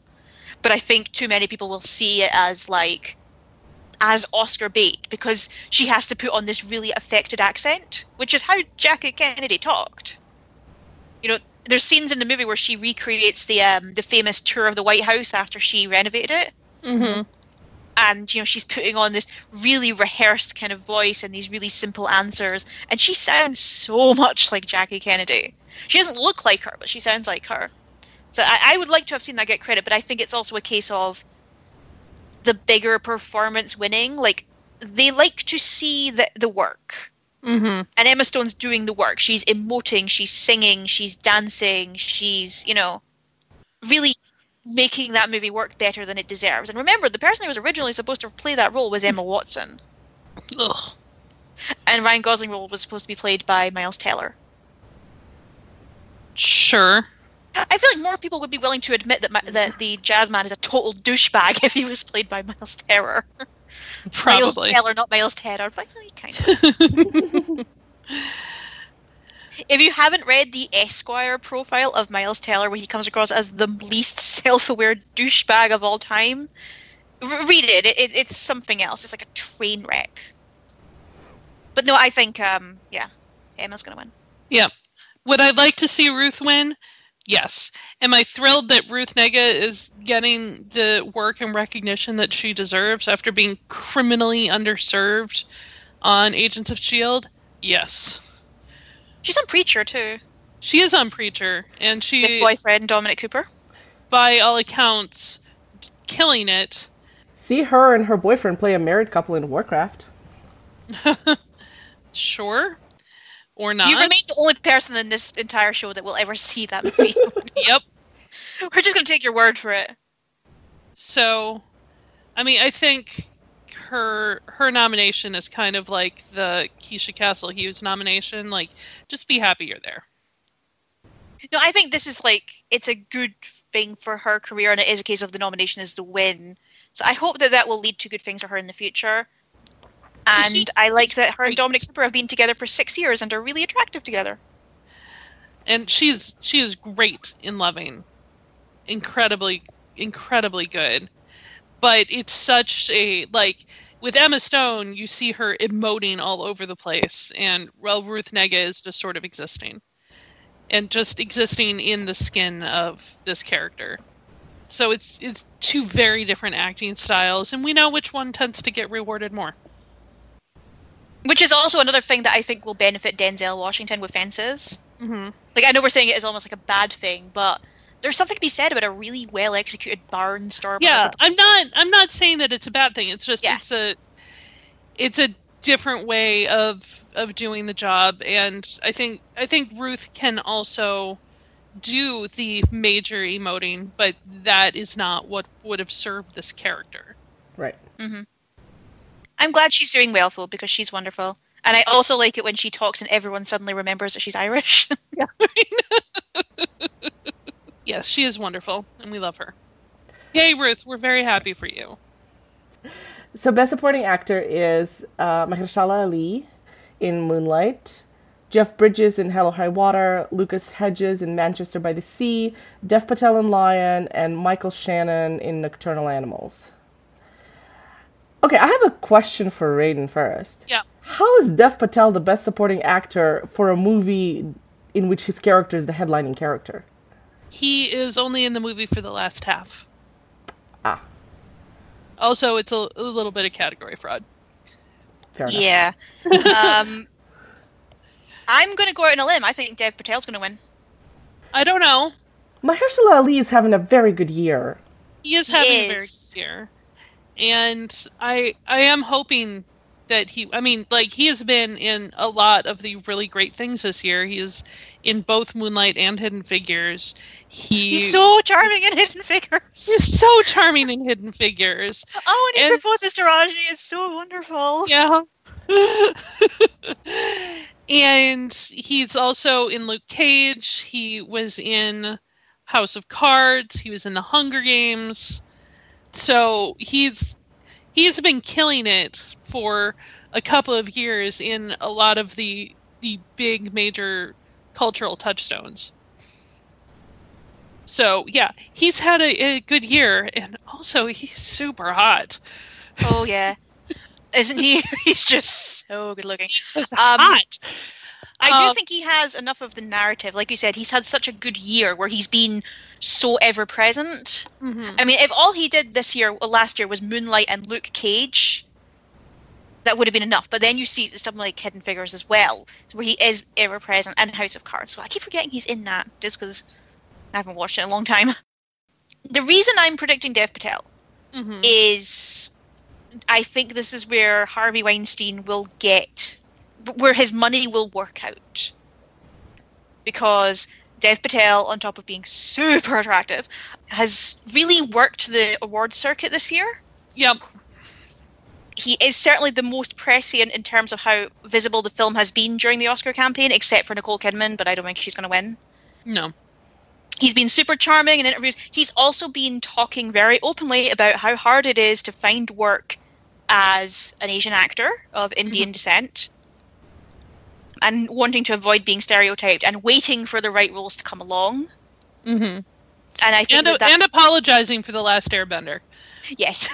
But I think too many people will see it as like as Oscar bait because she has to put on this really affected accent, which is how Jackie Kennedy talked. You know. there's scenes in the movie where she recreates the famous tour of the White House after she renovated it. Mm-hmm. And, you know, she's putting on this really rehearsed kind of voice and these really simple answers. And she sounds so much like Jackie Kennedy. She doesn't look like her, but she sounds like her. So I would like to have seen that get credit, but I think it's also a case of the bigger performance winning. Like, they like to see the work. Mm-hmm. And Emma Stone's doing the work. She's emoting, she's singing, she's dancing, she's, you know, really making that movie work better than it deserves. And remember, the person who was originally supposed to play that role was Emma Watson. Ugh. And Ryan Gosling's role was supposed to be played by Miles Teller. Sure. I feel like more people would be willing to admit that the jazz man is a total douchebag if he was played by Miles Teller. Probably. Miles Teller, not Miles Teller. But he kind of is. If you haven't read the Esquire profile of Miles Teller, where he comes across as the least self-aware douchebag of all time, read it. It's something else. It's like a train wreck. But no, I think, Emma's going to win. Yeah. Would I like to see Ruth win? Yes. Am I thrilled that Ruth Negga is getting the work and recognition that she deserves after being criminally underserved on Agents of S.H.I.E.L.D.? Yes. She's on Preacher, too. She is on Preacher. And she... with boyfriend Dominic Cooper. By all accounts, killing it. See her and her boyfriend play a married couple in Warcraft. Sure. Or not. You remain the only person in this entire show that will ever see that movie. Yep. We're just going to take your word for it. So, I mean, I think her nomination is kind of like the Keisha Castle Hughes nomination. Like, just be happy you're there. No, I think this is like, it's a good thing for her career, and it is a case of the nomination is the win. So I hope that will lead to good things for her in the future. And she's, I like that her and Dominic Cooper have been together for 6 years and are really attractive together. And she is great in Loving. Incredibly, incredibly good. But it's such a, like, with Emma Stone, you see her emoting all over the place. And, well, Ruth Negga is just sort of existing. And just existing in the skin of this character. So it's two very different acting styles. And we know which one tends to get rewarded more. Which is also another thing that I think will benefit Denzel Washington with Fences. Mm-hmm. Like, I know we're saying it is almost like a bad thing, but... there's something to be said about a really well executed barnstormer. Yeah, I'm not saying that it's a bad thing. It's just it's a different way of doing the job, and I think Ruth can also do the major emoting, but that is not what would have served this character. Right. Mm-hmm. I'm glad she's doing well, though, because she's wonderful, and I also like it when she talks and everyone suddenly remembers that she's Irish. Yeah. Yes, she is wonderful, and we love her. Yay, Ruth, we're very happy for you. So Best Supporting Actor is Mahershala Ali in Moonlight, Jeff Bridges in Hell or High Water, Lucas Hedges in Manchester by the Sea, Dev Patel in Lion, and Michael Shannon in Nocturnal Animals. Okay, I have a question for Raiden first. Yeah. How is Dev Patel the Best Supporting Actor for a movie in which his character is the headlining character? He is only in the movie for the last half. Ah. Also, it's a little bit of category fraud. Fair enough. Yeah. I'm going to go out on a limb. I think Dev Patel's going to win. I don't know. Mahershala Ali is having a very good year. He is having a very good year. And I am hoping that he has been in a lot of the really great things this year. He is in both Moonlight and Hidden Figures. He's so charming in Hidden Figures. He's so charming in Hidden Figures. Oh, and he proposes to Rajni. It's so wonderful. Yeah. And he's also in Luke Cage. He was in House of Cards. He was in The Hunger Games. So he's been killing it for a couple of years in a lot of the big major cultural touchstones. So, yeah, he's had a good year, and also he's super hot. Oh, yeah. Isn't he? He's just so good looking. He's just hot. I do think he has enough of the narrative. Like you said, he's had such a good year where he's been so ever-present. Mm-hmm. I mean, if all he did this year, last year, was Moonlight and Luke Cage, that would have been enough. But then you see something like Hidden Figures as well, where he is ever-present, and House of Cards. So I keep forgetting he's in that, just because I haven't watched it in a long time. The reason I'm predicting Dev Patel mm-hmm. is I think this is where Harvey Weinstein will get... where his money will work out. Because Dev Patel, on top of being super attractive, has really worked the award circuit this year. Yep. He is certainly the most prescient in terms of how visible the film has been during the Oscar campaign, except for Nicole Kidman, but I don't think she's going to win. No. He's been super charming in interviews. He's also been talking very openly about how hard it is to find work as an Asian actor of Indian mm-hmm. descent, and wanting to avoid being stereotyped and waiting for the right roles to come along. Mm-hmm. And I think and apologizing for The Last Airbender. Yes.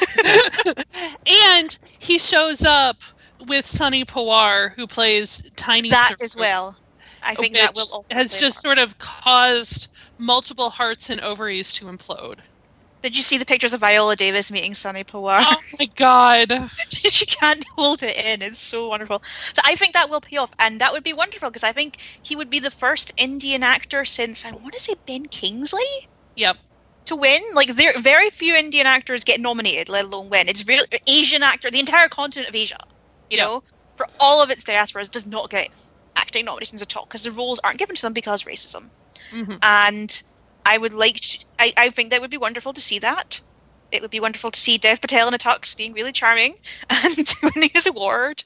And he shows up with Sonny Pawar, who plays Tiny That Circus, as well. I think that will also has just sort of caused multiple hearts and ovaries to implode. Did you see the pictures of Viola Davis meeting Sonny Pawar? Oh my god. She can't hold it in. It's so wonderful. So I think that will pay off, and that would be wonderful, because I think he would be the first Indian actor since, I want to say, Ben Kingsley? Yep. To win. Like, there very few Indian actors get nominated, let alone win. It's really Asian actor, the entire continent of Asia, you yep. know, for all of its diasporas, does not get acting nominations at all, because the roles aren't given to them because racism. Mm-hmm. And... I would like to, I think that would be wonderful to see that. It would be wonderful to see Dev Patel in a tux being really charming and winning his award.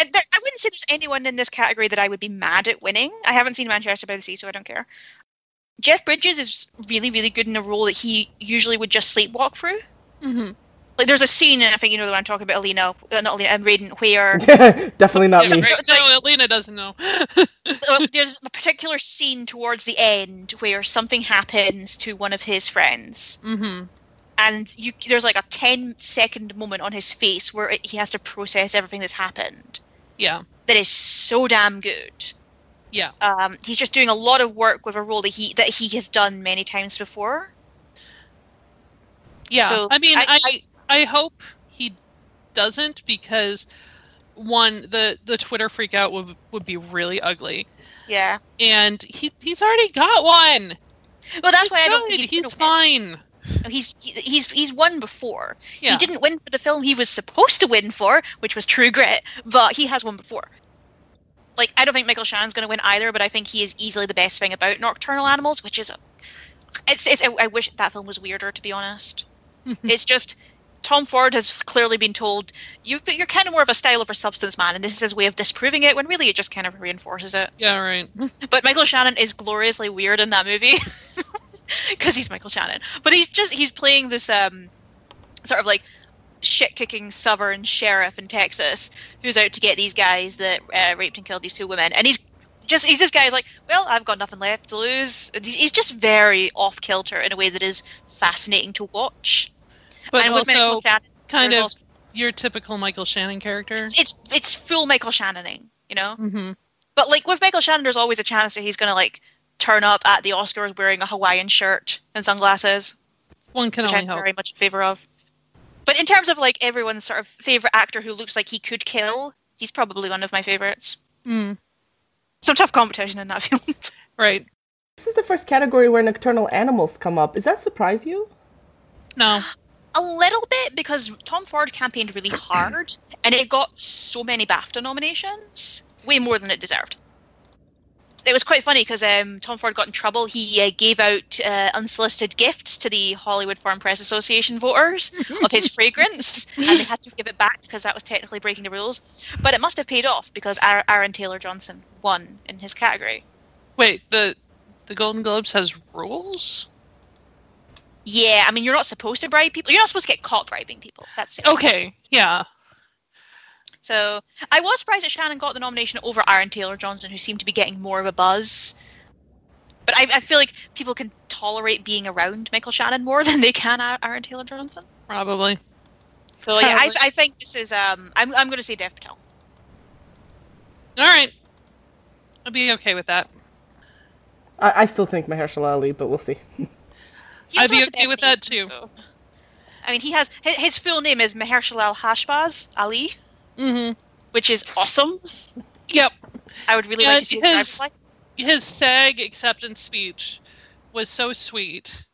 And I wouldn't say there's anyone in this category that I would be mad at winning. I haven't seen Manchester by the Sea, so I don't care. Jeff Bridges is really, really good in a role that he usually would just sleepwalk through. Mm-hmm. Like, there's a scene, and I think you know what I'm talking about, Alina, not Alina, Raiden, where... Definitely not me. No, Alina doesn't know. There's a particular scene towards the end where something happens to one of his friends. Mm-hmm. And there's like a 10-second moment on his face where he has to process everything that's happened. Yeah. That is so damn good. Yeah. He's just doing a lot of work with a role that he has done many times before. Yeah, so, I mean, I hope he doesn't, because one, the Twitter freakout would be really ugly. Yeah, and he's already got one. Well, that's he's why good. I don't think he's fine. No, he's won before. Yeah. He didn't win for the film he was supposed to win for, which was True Grit, but he has won before. Like, I don't think Michael Shannon's going to win either, but I think he is easily the best thing about Nocturnal Animals, which is I wish that film was weirder, to be honest. It's just Tom Ford has clearly been told you're kind of more of a style over substance man, and this is his way of disproving it, when really it just kind of reinforces it. Yeah, right. But Michael Shannon is gloriously weird in that movie because he's Michael Shannon, but he's playing this sort of like shit-kicking Southern sheriff in Texas who's out to get these guys that raped and killed these two women, and he's this guy who's like, well, I've got nothing left to lose. He's just very off-kilter in a way that is fascinating to watch. But and also Shannon, kind of your typical Michael Shannon character. It's full Michael Shannoning, you know? Mm-hmm. But like with Michael Shannon, there's always a chance that he's going to like turn up at the Oscars wearing a Hawaiian shirt and sunglasses. One can only hope. I'm very much in favour of. But in terms of like everyone's sort of favourite actor who looks like he could kill, he's probably one of my favourites. Mm. Some tough competition in that field. Right. This is the first category where Nocturnal Animals come up. Does that surprise you? No. A little bit, because Tom Ford campaigned really hard, and it got so many BAFTA nominations. Way more than it deserved. It was quite funny, because Tom Ford got in trouble. He gave out unsolicited gifts to the Hollywood Foreign Press Association voters of his fragrance, and they had to give it back because that was technically breaking the rules. But it must have paid off, because Aaron Taylor Johnson won in his category. Wait, the Golden Globes has rules? Yeah, I mean, you're not supposed to bribe people. You're not supposed to get caught bribing people. That's it. Okay, yeah. So I was surprised that Shannon got the nomination over Aaron Taylor Johnson, who seemed to be getting more of a buzz. But I feel like people can tolerate being around Michael Shannon more than they can Aaron Taylor Johnson. Probably. So yeah, I think this is I'm going to say Dev Patel. All right. I'll be okay with that. I still think Mahershala Ali, but we'll see. I'd be okay with that too. So. I mean, he has his full name is Mahershala Al-Hashbaz Ali, mm-hmm. which is awesome. Yep, I would really like to see his SAG acceptance speech was so sweet.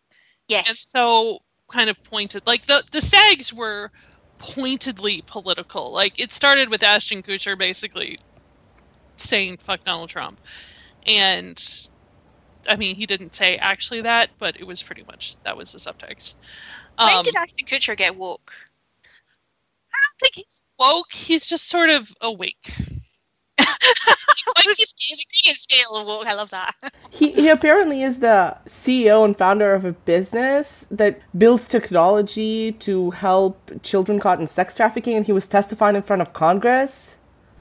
Yes, and so kind of pointed. Like the SAGs were pointedly political. Like it started with Ashton Kutcher basically saying "fuck Donald Trump," and I mean he didn't say actually that, but it was pretty much that was the subtext. When did Ashton Kutcher get woke? I don't think he's woke. He's just sort of awake. I love that. He apparently is the CEO and founder of a business that builds technology to help children caught in sex trafficking, and he was testifying in front of Congress.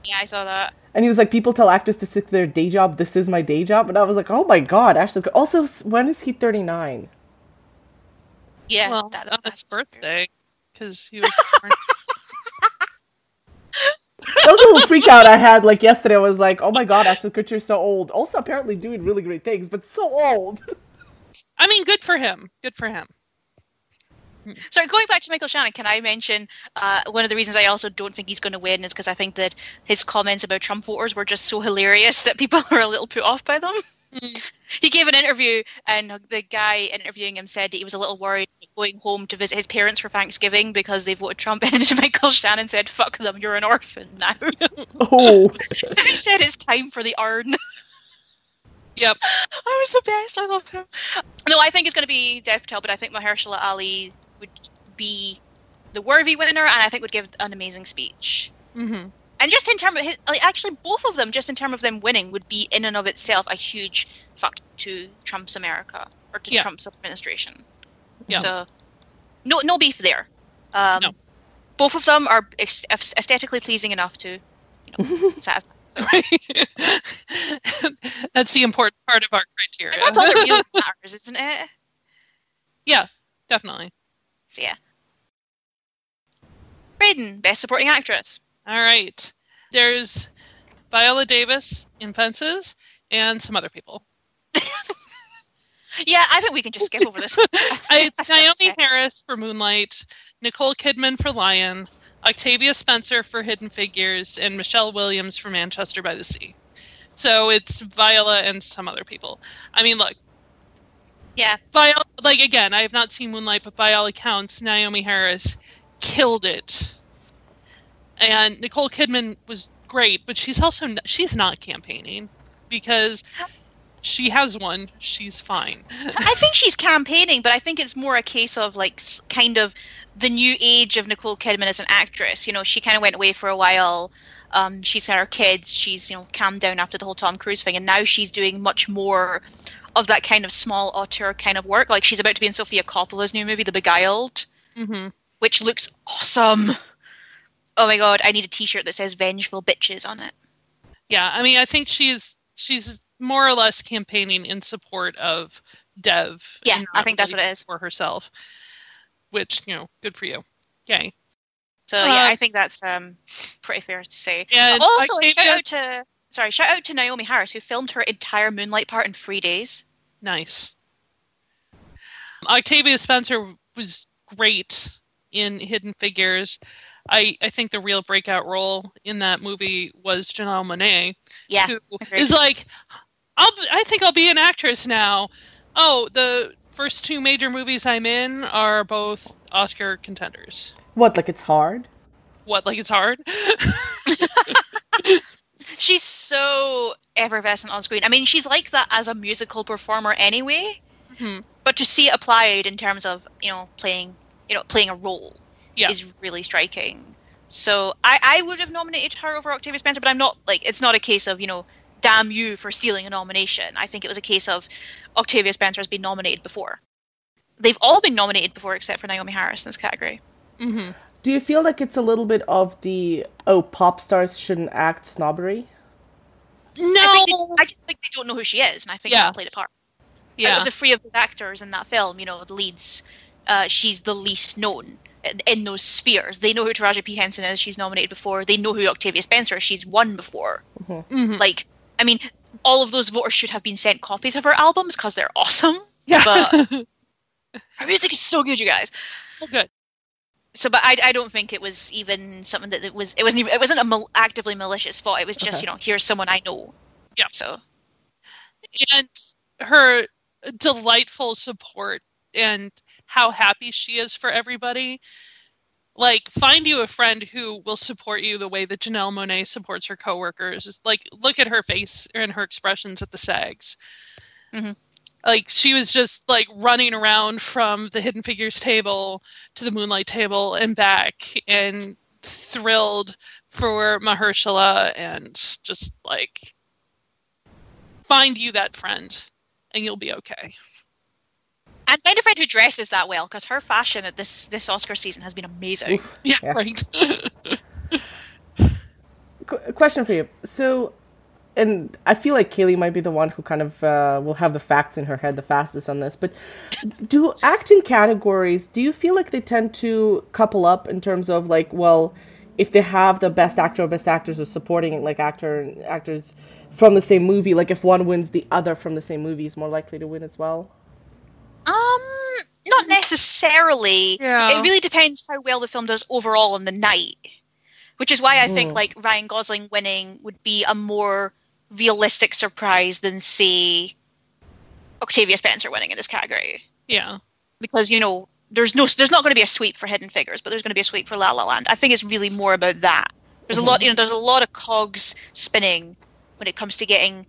Yeah, I saw that. And he was like, people tell actors to stick to their day job, this is my day job. And I was like, oh my god, Ashton. Also, when is he 39? Yeah, well, on his birthday, because he was born. That was a little freak out I had like yesterday. I was like, oh my god, Ashton Kutcher's so old. Also apparently doing really great things, but so old. I mean, good for him. Good for him. So going back to Michael Shannon, can I mention one of the reasons I also don't think he's going to win is because I think that his comments about Trump voters were just so hilarious that people were a little put off by them. Mm. He gave an interview and the guy interviewing him said that he was a little worried going home to visit his parents for Thanksgiving because they voted Trump, and Michael Shannon said, fuck them, you're an orphan now. Oh. He said it's time for the urn. Yep. I was the best, I love him. No, I think it's going to be Dev Patel, but I think Mahershala Ali would be the worthy winner and I think would give an amazing speech. Mm-hmm. And just in terms of his, like, actually both of them, just in terms of them winning, would be in and of itself a huge fuck to Trump's America or to Trump's administration. Yeah. So, no beef there. No. Both of them are aesthetically pleasing enough to, satisfy. So. That's the important part of our criteria. And that's all that really matters, isn't it? Yeah, definitely. So, yeah. Raiden, Best Supporting Actress. All right. There's Viola Davis in Fences and some other people. Yeah, I think we can just skip over this. It's Naomi Harris for Moonlight, Nicole Kidman for Lion, Octavia Spencer for Hidden Figures, and Michelle Williams for Manchester by the Sea. So it's Viola and some other people. I mean, look. Yeah. Viola, like, again, I have not seen Moonlight, but by all accounts, Naomi Harris killed it. And Nicole Kidman was great, but she's not campaigning because she has one. She's fine. I think she's campaigning, but I think it's more a case of like kind of the new age of Nicole Kidman as an actress. You know, she kind of went away for a while. She's had her kids. She's, calmed down after the whole Tom Cruise thing. And now she's doing much more of that kind of small auteur kind of work. Like she's about to be in Sofia Coppola's new movie, The Beguiled, mm-hmm. which looks awesome. Oh my god, I need a t-shirt that says Vengeful Bitches on it. Yeah, I mean, I think she's more or less campaigning in support of Dev. Yeah, I think that's what it is. For herself, which, good for you. Yay. So, I think that's pretty fair to say. And also, shout out to Naomi Harris, who filmed her entire Moonlight part in 3 days. Nice. Octavia Spencer was great in Hidden Figures. I think the real breakout role in that movie was Janelle Monáe, who is like, I think I'll be an actress now. Oh, the first two major movies I'm in are both Oscar contenders. What, like it's hard? She's so effervescent on screen. I mean, she's like that as a musical performer anyway, mm-hmm. but to see it applied in terms of, playing a role. Yeah. is really striking. So I would have nominated her over Octavia Spencer, but I'm not like, it's not a case of, damn you for stealing a nomination. I think it was a case of Octavia Spencer has been nominated before. They've all been nominated before except for Naomi Harris in this category. Mm-hmm. Do you feel like it's a little bit of the, pop stars shouldn't act snobbery? No! I just think they don't know who she is, and I think they played a part. Yeah. Out of the three of the actors in that film, the leads, she's the least known. In those spheres, they know who Taraji P. Henson is. She's nominated before. They know who Octavia Spencer is. She's won before. Mm-hmm. Mm-hmm. Like, I mean, all of those voters should have been sent copies of our albums because they're awesome. Yeah. But our music is so good, you guys. So good. So, but I don't think it was even something that it wasn't an actively malicious thought. It was just, you know, here's someone I know. Yeah. So. And her delightful support and how happy she is for everybody. Like, find you a friend who will support you the way that Janelle Monáe supports her coworkers. It's like, look at her face and her expressions at the SAGs. Mm-hmm. Like, she was just, like, running around from the Hidden Figures table to the Moonlight table and back, and thrilled for Mahershala, and just, like, find you that friend, and you'll be okay. And find a friend who dresses that well, because her fashion at this Oscar season has been amazing. Yeah, right. Question for you. So, and I feel like Kaylee might be the one who kind of will have the facts in her head the fastest on this, but do acting categories, do you feel like they tend to couple up in terms of, like, well, if they have the best actor or best actors or supporting, like, actor and actors from the same movie, like, if one wins, the other from the same movie is more likely to win as well? Not necessarily. Yeah. It really depends how well the film does overall on the night, which is why I think, like, Ryan Gosling winning would be a more realistic surprise than, say, Octavia Spencer winning in this category. Yeah, because, you know, there's not going to be a sweep for Hidden Figures, but there's going to be a sweep for La La Land. I think it's really more about that. There's a lot, you know, there's a lot of cogs spinning when it comes to getting,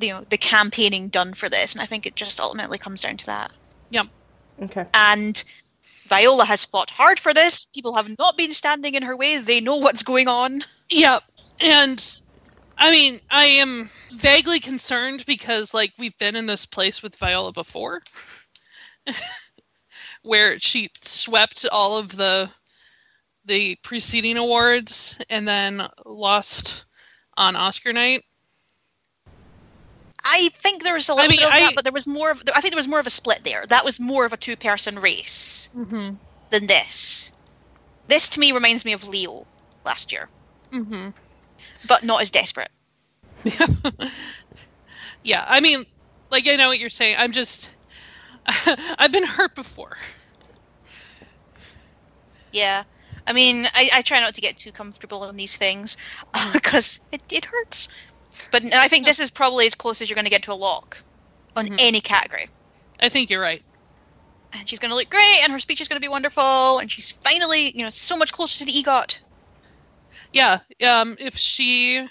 you know, the campaigning done for this, and I think it just ultimately comes down to that. Yep. Okay. And Viola has fought hard for this. People have not been standing in her way. They know what's going on. Yep. And, I mean, I am vaguely concerned because, like, we've been in this place with Viola before, where she swept all of the preceding awards and then lost on Oscar night. I think there was a little bit of that, but there was more of, I think there was more of a split there. That was more of a two-person race than this. This, to me, reminds me of Leo last year. Mm-hmm. But not as desperate. Yeah, I mean, like, I know what you're saying. I'm just, I've been hurt before. Yeah. I mean, I try not to get too comfortable on these things, because it hurts. But I think this is probably as close as you're going to get to a lock on any category. I think you're right. And she's going to look great, and her speech is going to be wonderful, and she's finally, you know, so much closer to the EGOT. Yeah, if she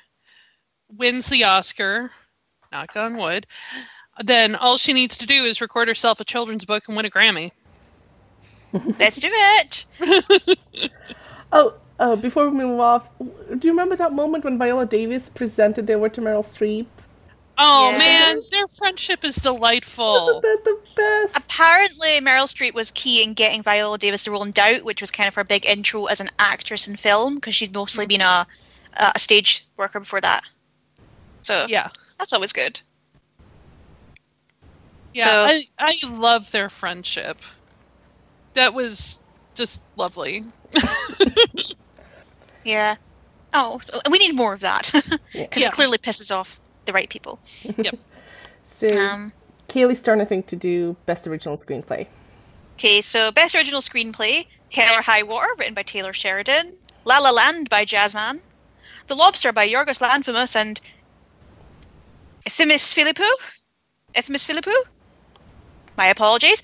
wins the Oscar, knock on wood, then all she needs to do is record herself a children's book and win a Grammy. Let's do it! Oh, before we move off, do you remember that moment when Viola Davis presented the award to Meryl Streep? Oh, yeah. Man, their friendship is delightful. The best. Apparently, Meryl Streep was key in getting Viola Davis the role in Doubt, which was kind of her big intro as an actress in film, because she'd mostly been a stage worker before that. So, yeah, that's always good. Yeah, so, I love their friendship. That was just lovely. Yeah. Oh, we need more of that. Because it clearly pisses off the right people. Yep. So, Kaylee's turn, I think, to do Best Original Screenplay. Okay, so Best Original Screenplay, Hell or High Water, written by Taylor Sheridan, La La Land by Jasmine, The Lobster by Yorgos Lanthimos and Euphemus Philippou? My apologies.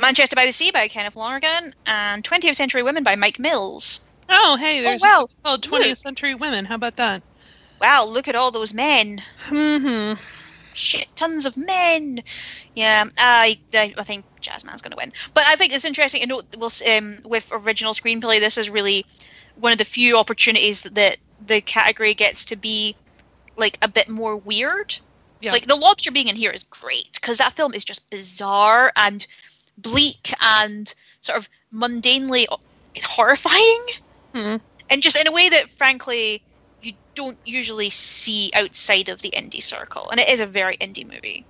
Manchester by the Sea by Kenneth Lonergan, and 20th Century Women by Mike Mills. Oh, hey, there's called 20th Century Women. How about that? Wow, look at all those men. Mm-hmm. Shit, tons of men. Yeah, I think Jasmine's going to win. But I think it's interesting to note, with original screenplay, this is really one of the few opportunities that the category gets to be, like, a bit more weird. Yeah. Like, The Lobster being in here is great, because that film is just bizarre and bleak and sort of mundanely horrifying. And just in a way that, frankly, you don't usually see outside of the indie circle. And it is a very indie movie.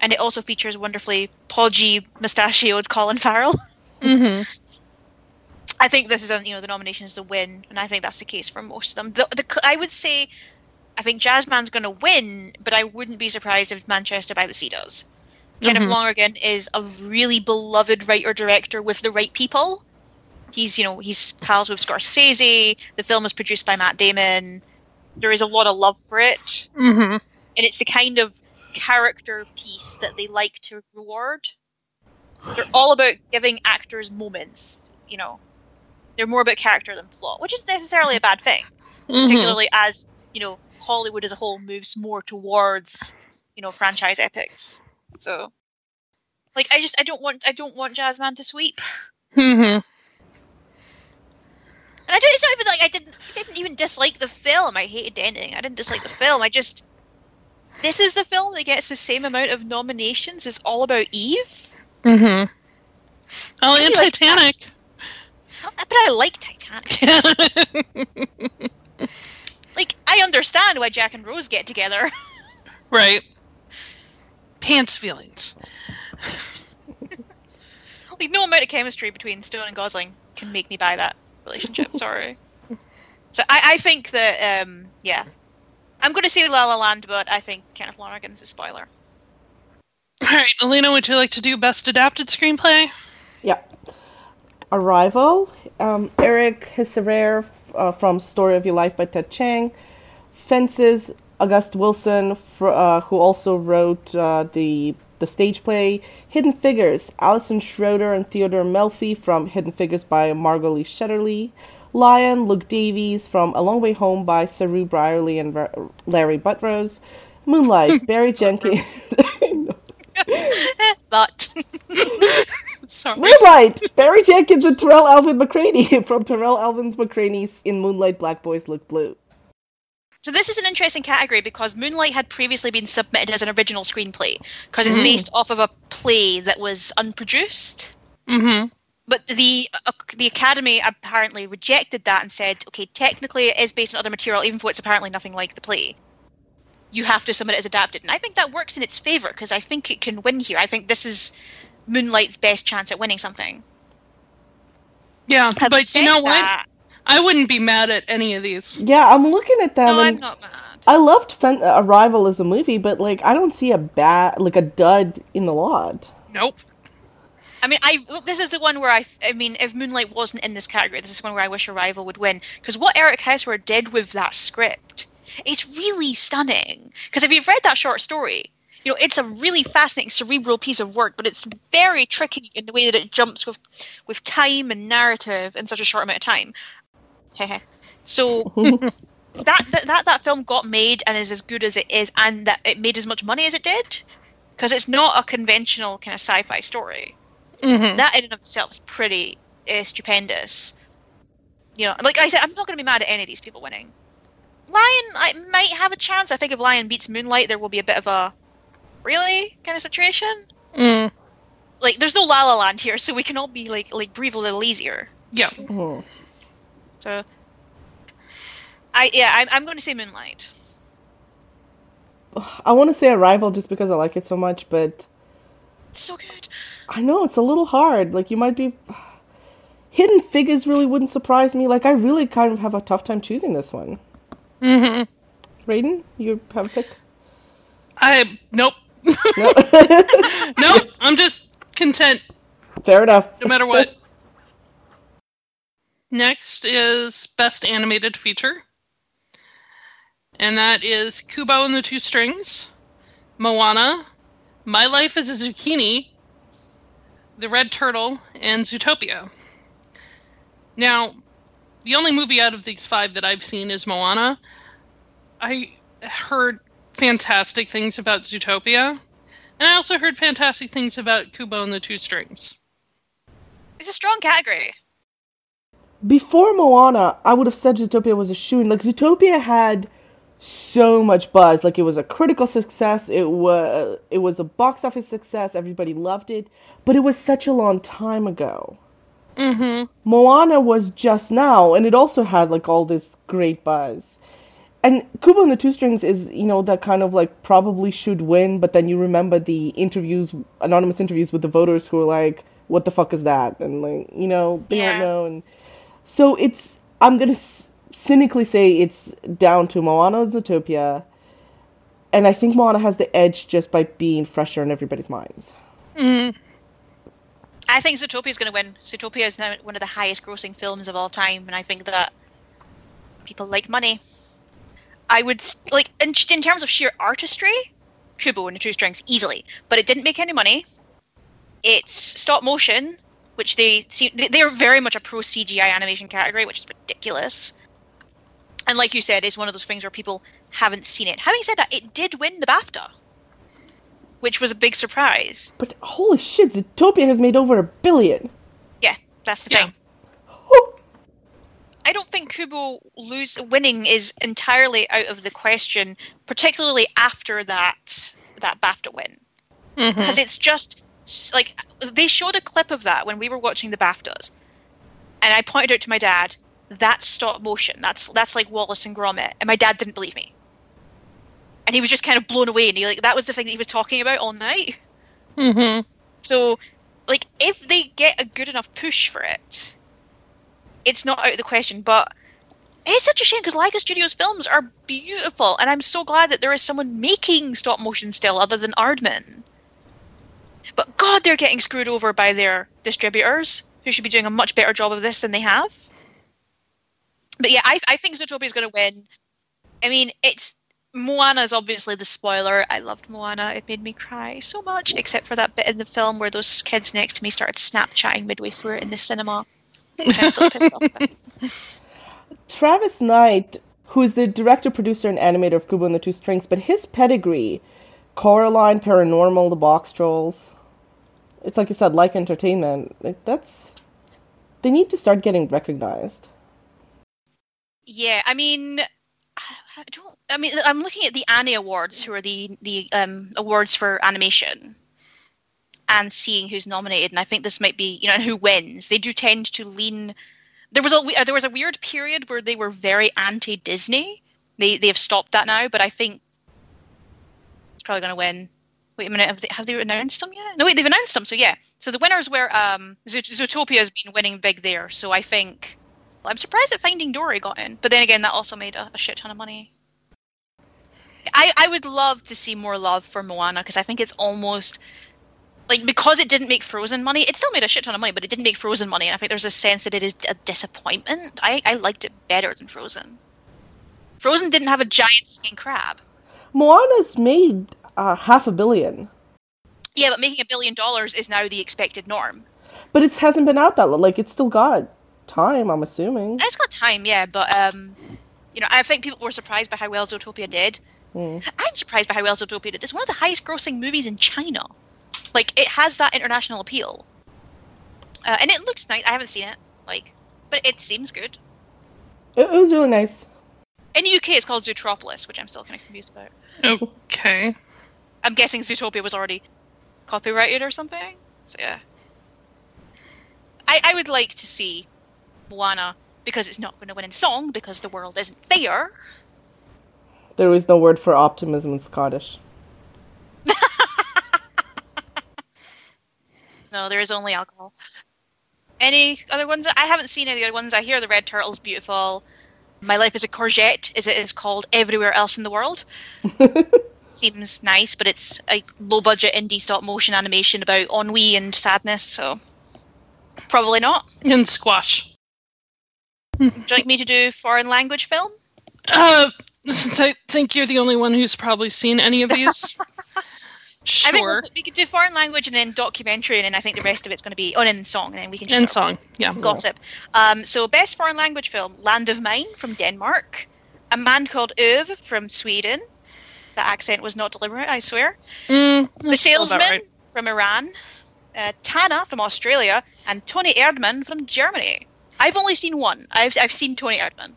And it also features wonderfully podgy, mustachioed Colin Farrell. Mm-hmm. I think this is, the nomination is the win, and I think that's the case for most of them. I would say, I think Jazzman's going to win, but I wouldn't be surprised if Manchester by the Sea does. Kenneth Lonergan is a really beloved writer-director with the right people. He's pals with Scorsese. The film is produced by Matt Damon. There is a lot of love for it. Mm-hmm. And it's the kind of character piece that they like to reward. They're all about giving actors moments, They're more about character than plot, which isn't necessarily a bad thing, particularly as, Hollywood as a whole moves more towards, franchise epics. So, I don't want Jazzman to sweep. Mm-hmm. And it's not even like I didn't even dislike the film. I hated the ending. I didn't dislike the film. This is the film that gets the same amount of nominations as All About Eve. Mm-hmm. Oh, and Titanic. But I like Titanic. I understand why Jack and Rose get together. Right. Pants feelings. No amount of chemistry between Stone and Gosling can make me buy that relationship, sorry. So I think that, I'm going to say La La Land, but I think Kenneth Lonergan's a spoiler. Alright, Alina, would you like to do Best Adapted Screenplay? Yeah. Arrival. Eric Hesserer from Story of Your Life by Ted Chiang. Fences, August Wilson, who also wrote the stage play. Hidden Figures, Alison Schroeder and Theodore Melfi from Hidden Figures by Margot Lee Shetterly. Lion, Luke Davies from A Long Way Home by Saru Brierley and Larry Buttrose. Moonlight, Barry Jenkins. Sorry. Moonlight, Barry Jenkins and Terrell Alvin McCraney from Terrell Alvin's McCraney's in Moonlight, Black Boys Look Blue. So this is an interesting category because Moonlight had previously been submitted as an original screenplay because it's based off of a play that was unproduced. Mm-hmm. But the Academy apparently rejected that and said, okay, technically it is based on other material, even though it's apparently nothing like the play. You have to submit it as adapted. And I think that works in its favour because I think it can win here. I think this is Moonlight's best chance at winning something. Yeah, but you know what? I wouldn't be mad at any of these. Yeah, I'm looking at them. No, I'm not mad. I loved Arrival as a movie, but I don't see a dud in the lot. Nope. I mean, this is the one where if Moonlight wasn't in this category, this is one where I wish Arrival would win, because what Eric Hesserer did with that script, it's really stunning. Because if you've read that short story, it's a really fascinating, cerebral piece of work, but it's very tricky in the way that it jumps with time and narrative in such a short amount of time. So that film got made and is as good as it is, and that it made as much money as it did, because it's not a conventional kind of sci-fi story. Mm-hmm. That in and of itself is pretty stupendous. Like I said, I'm not going to be mad at any of these people winning. Lion, I might have a chance. I think if Lion beats Moonlight, there will be a bit of a really kind of situation. Mm. There's no La La Land here, so we can all be breathe a little easier. Yeah. Mm-hmm. So, I'm going to say Moonlight. I want to say Arrival just because I like it so much, but it's so good. I know it's a little hard. You might be Hidden Figures really wouldn't surprise me. I really kind of have a tough time choosing this one. Mm-hmm. Raiden, you have a pick? Nope. Nope. I'm just content. Fair enough. No matter what. Next is Best Animated Feature, and that is Kubo and the Two Strings, Moana, My Life as a Zucchini, The Red Turtle, and Zootopia. Now, the only movie out of these five that I've seen is Moana. I heard fantastic things about Zootopia, and I also heard fantastic things about Kubo and the Two Strings. It's a strong category. Before Moana, I would have said Zootopia was a shoo-in. Zootopia had so much buzz. It was a critical success. It was a box office success. Everybody loved it. But it was such a long time ago. Mm-hmm. Moana was just now, and it also had, all this great buzz. And Kubo and the Two Strings is, that kind of, probably should win, but then you remember the anonymous interviews with the voters who were what the fuck is that? And, they don't know, and... So I'm going to cynically say it's down to Moana and Zootopia, and I think Moana has the edge just by being fresher in everybody's minds. Mm. I think Zootopia is going to win. Zootopia is now one of the highest grossing films of all time, and I think that people like money. I would, like, in terms of sheer artistry, Kubo and the Two Strings, easily. But it didn't make any money. It's stop motion, which they are very much a pro CGI animation category, which is ridiculous. And like you said, it's one of those things where people haven't seen it. Having said that, it did win the BAFTA, which was a big surprise. But holy shit, Zootopia has made over $1 billion. Yeah, that's the thing. Oh. I don't think Kubo winning is entirely out of the question, particularly after that BAFTA win. Mm-hmm. Because it's just, like, they showed a clip of that when we were watching the BAFTAs. And I pointed out to my dad, that's stop motion. That's like Wallace and Gromit. And my dad didn't believe me. And he was just kind of blown away. And he, like, that was the thing that he was talking about all night. Mm-hmm. So, like, if they get a good enough push for it, it's not out of the question. But it's such a shame because Leica Studios films are beautiful. And I'm so glad that there is someone making stop motion still other than Aardman. But God, they're getting screwed over by their distributors, who should be doing a much better job of this than they have. But yeah, I think Zootopia is going to win. I mean, it's Moana is obviously the spoiler. I loved Moana. It made me cry so much, except for that bit in the film where those kids next to me started Snapchatting midway through it in the cinema. I'm still pissed off. Travis Knight, who is the director, producer, and animator of Kubo and the Two Strings, but his pedigree, Coraline, Paranormal, The Box Trolls, it's like you said, like entertainment. Like they need to start getting recognized. Yeah, I mean, I'm looking at the Annie Awards, who are the awards for animation, and seeing who's nominated. And I think this might be, and who wins. They do tend to lean. There was a weird period where they were very anti-Disney. They have stopped that now, but I think it's probably going to win. Wait a minute, have they announced them yet? No, wait, they've announced them. So yeah, so the winners were Zootopia has been winning big there. So I think. I'm surprised that Finding Dory got in. But then again, that also made a shit ton of money. I would love to see more love for Moana, because I think it's almost... Like, because it didn't make Frozen money, it still made a shit ton of money, but it didn't make Frozen money, and I think there's a sense that it is a disappointment. I liked it better than Frozen. Frozen didn't have a giant singing crab. Moana's made $500 million. Yeah, but making $1 billion is now the expected norm. But it hasn't been out that long. Like, it's still got... time, I'm assuming. It's got time, yeah, but I think people were surprised by how well Zootopia did. Mm. I'm surprised by how well Zootopia did. It's one of the highest grossing movies in China. Like, it has that international appeal. And it looks nice. I haven't seen it, but it seems good. It was really nice. In the UK, it's called Zootropolis, which I'm still kind of confused about. Okay. I'm guessing Zootopia was already copyrighted or something. So, yeah. I would like to see Moana, because it's not going to win in song, because the world isn't fair. There is no word for optimism in Scottish. No, there is only alcohol. Any other ones? I haven't seen any other ones. I hear The Red Turtle's beautiful. My Life is a Courgette, as it is called everywhere else in the world. Seems nice, but it's a low-budget indie stop-motion animation about ennui and sadness, so probably not. And squash. Would you like me to do foreign language film? Since I think you're the only one who's probably seen any of these. Sure. I think we could do foreign language and then documentary, and then I think the rest of it's going to be in song, and then we can just... In song, yeah. Gossip. So best foreign language film, Land of Mine from Denmark, A Man Called Ove from Sweden. The accent was not deliberate, I swear. The Salesman from Iran, Tana from Australia, and Tony Erdmann from Germany. I've only seen one. I've seen Tony Erdmann,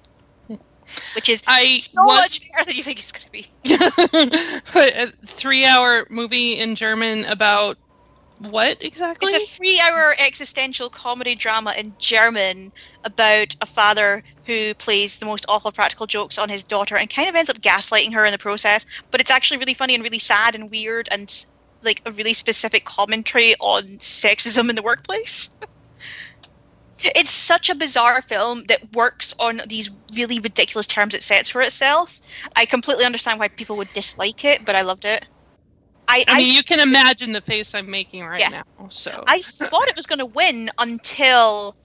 which is much better than you think it's going to be. A 3-hour movie in German about what exactly? It's a 3-hour existential comedy drama in German about a father who plays the most awful practical jokes on his daughter and kind of ends up gaslighting her in the process. But it's actually really funny and really sad and weird and like a really specific commentary on sexism in the workplace. It's such a bizarre film that works on these really ridiculous terms it sets for itself. I completely understand why people would dislike it, but I loved it. I mean, you can imagine the face I'm making right now. So I thought it was going to win until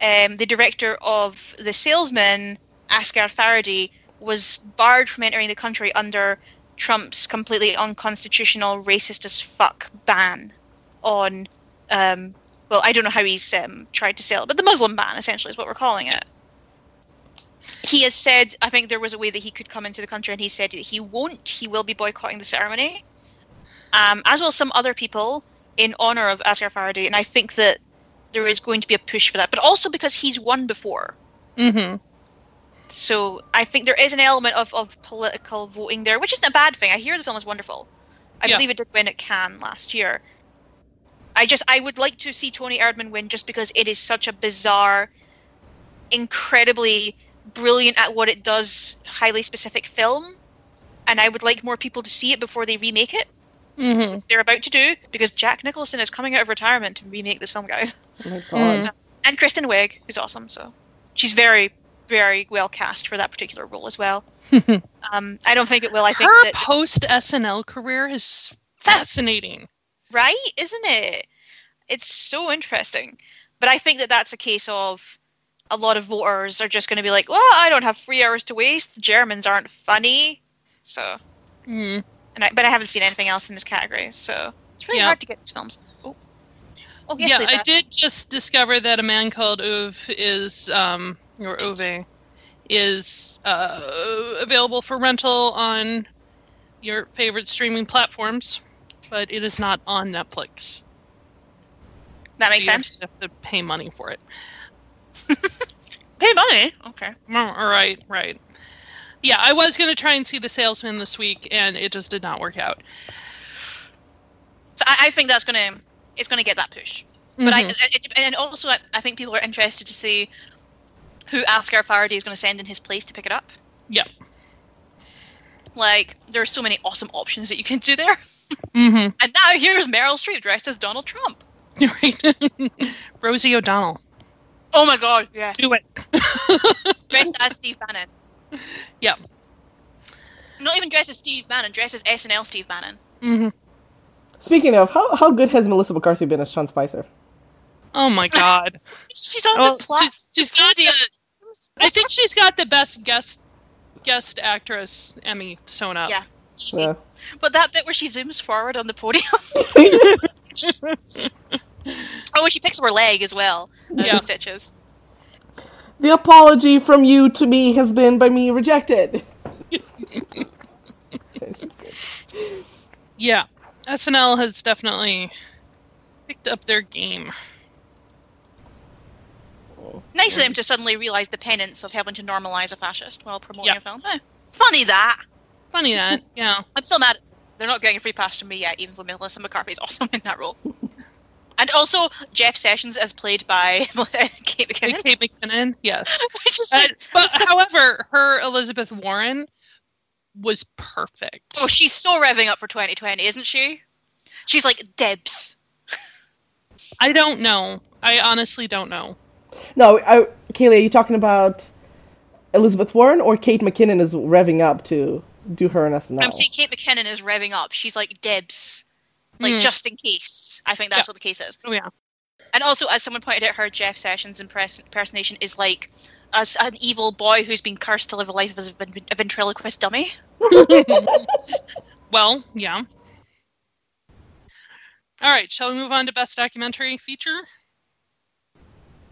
the director of The Salesman, Asghar Farhadi, was barred from entering the country under Trump's completely unconstitutional, racist-as-fuck ban on... well, I don't know how he's tried to sell it, but the Muslim ban, essentially, is what we're calling it. He has said, I think there was a way that he could come into the country, and he said he won't. He will be boycotting the ceremony, as well as some other people, in honour of Asghar Farhadi, and I think that there is going to be a push for that, but also because he's won before. Mm-hmm. So I think there is an element of political voting there, which isn't a bad thing. I hear the film is wonderful. I believe it did win at Cannes last year. I would like to see Tony Erdmann win just because it is such a bizarre, incredibly brilliant at what it does, highly specific film. And I would like more people to see it before they remake it. Mm-hmm. Which they're about to do, because Jack Nicholson is coming out of retirement to remake this film, guys. Oh my God. Mm-hmm. And Kristen Wiig, who's awesome. So she's very, very well cast for that particular role as well. I don't think it will. I think her post-SNL career is fascinating. Right, isn't it? It's so interesting. But I think that that's a case of a lot of voters are just going to be like, well, I don't have 3 hours to waste. Germans aren't funny. So, but I haven't seen anything else in this category. So it's really hard to get these films. Oh yes, please, I did just discover that a man called Uwe is, or Uwe, is available for rental on your favorite streaming platforms. But it is not on Netflix. That makes sense. You have to pay money for it. Pay money? Okay. All right, right. Yeah, I was going to try and see The Salesman this week, and it just did not work out. So I think that's it's going to get that push. But I think people are interested to see who Asghar Farhadi is going to send in his place to pick it up. Yeah. Like, there are so many awesome options that you can do there. Mm-hmm. And now here's Meryl Streep dressed as Donald Trump. Right. Rosie O'Donnell. Oh my God, yeah. Do it. Dressed as Steve Bannon. Yeah. Not even dressed as Steve Bannon, dressed as SNL Steve Bannon. Mm-hmm. Speaking of, how good has Melissa McCarthy been as Sean Spicer? Oh my God. She's on the plot. She's got I think she's got the best guest actress Emmy sewn up. Yeah. Easy. Yeah. But that bit where she zooms forward on the podium. Oh, and she picks up her leg as well. Yeah. Stitches. The apology from you to me has been by me rejected. Yeah. SNL has definitely picked up their game. Nice of them to suddenly realize the penance of having to normalize a fascist while promoting a film. Eh, funny that. Funny that, yeah. I'm still mad. They're not getting a free pass from me yet, even though Melissa McCarthy is awesome in that role. And also, Jeff Sessions is played by Kate McKinnon. Kate McKinnon, yes. However, her Elizabeth Warren was perfect. Oh, she's so revving up for 2020, isn't she? She's like Debs. I don't know. I honestly don't know. No, Kayleigh, are you talking about Elizabeth Warren or Kate McKinnon is revving up to do her in SNL? I'm saying Kate McKinnon is revving up. She's like Debs, like just in case. I think that's what the case is. Oh yeah. And also, as someone pointed out, her Jeff Sessions impersonation is like as an evil boy who's been cursed to live a life as a ventriloquist dummy. Well, yeah. All right, shall we move on to Best Documentary Feature?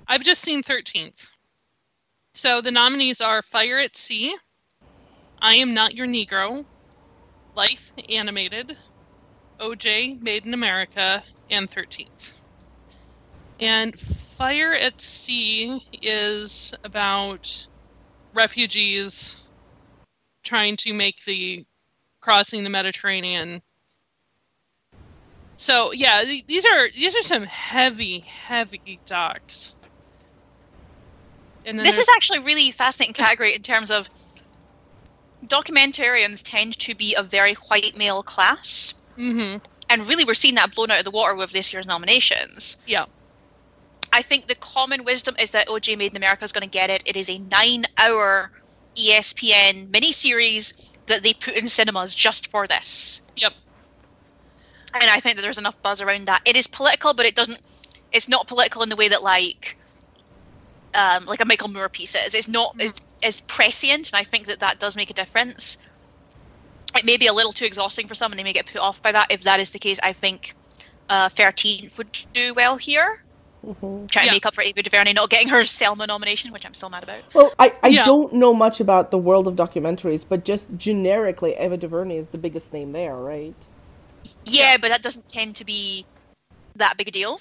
I've just seen 13th. So the nominees are Fire at Sea, I Am Not Your Negro, Life Animated, OJ Made in America, and 13th. And Fire at Sea is about refugees trying to make the crossing the Mediterranean. So yeah, these are some heavy, heavy docs. This is actually a really fascinating category in terms of documentarians tend to be a very white male class. Mm-hmm. And really, we're seeing that blown out of the water with this year's nominations. Yeah. I think the common wisdom is that OJ Made in America is going to get it. It is a 9-hour ESPN miniseries that they put in cinemas just for this. Yep. And I think that there's enough buzz around that. It is political, but it's not political in the way that like a Michael Moore piece is. It's not as prescient, and I think that that does make a difference. It may be a little too exhausting for some, and they may get put off by that. If that is the case, I think 13th would do well here. Mm-hmm. Trying to make up for Ava DuVernay not getting her Selma nomination, which I'm still mad about. Well, I don't know much about the world of documentaries, but just generically, Ava DuVernay is the biggest name there, right? Yeah, but that doesn't tend to be that big a deal.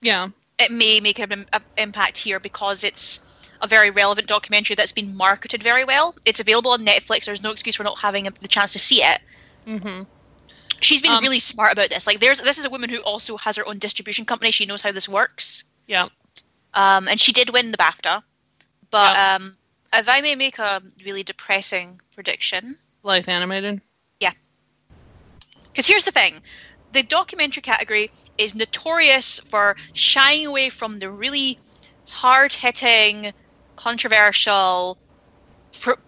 Yeah. It may make an impact here because it's a very relevant documentary that's been marketed very well. It's available on Netflix. There's no excuse for not having the chance to see it. Mm-hmm. She's been really smart about this. Like, this is a woman who also has her own distribution company. She knows how this works. Yeah. And she did win the BAFTA. But if I may make a really depressing prediction. Life Animated? Yeah. Because here's the thing. The documentary category is notorious for shying away from the really hard-hitting, controversial,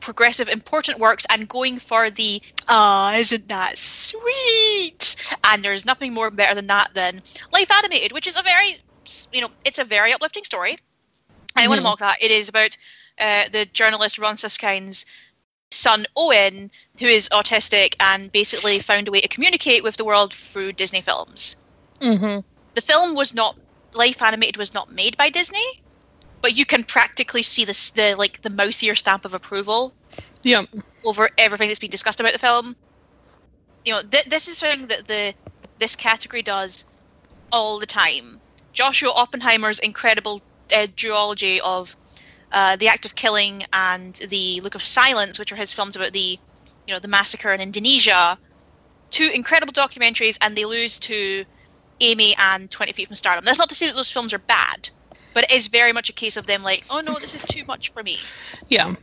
progressive, important works and going for the isn't that sweet, and there's nothing more better than that than Life Animated, which is a very, it's a very uplifting story. Mm-hmm. I want to mock that. It is about the journalist Ron Suskind's son Owen, who is autistic and basically found a way to communicate with the world through Disney films. Mm-hmm. Life Animated was not made by Disney, but you can practically see the mouse ear stamp of approval over everything that's been discussed about the film. This is something that this category does all the time. Joshua Oppenheimer's incredible duology of The Act of Killing and The Look of Silence, which are his films about the massacre in Indonesia, two incredible documentaries, and they lose to Amy and 20 Feet from Stardom. That's not to say that those films are bad, but it is very much a case of them like, oh no, this is too much for me. Yeah.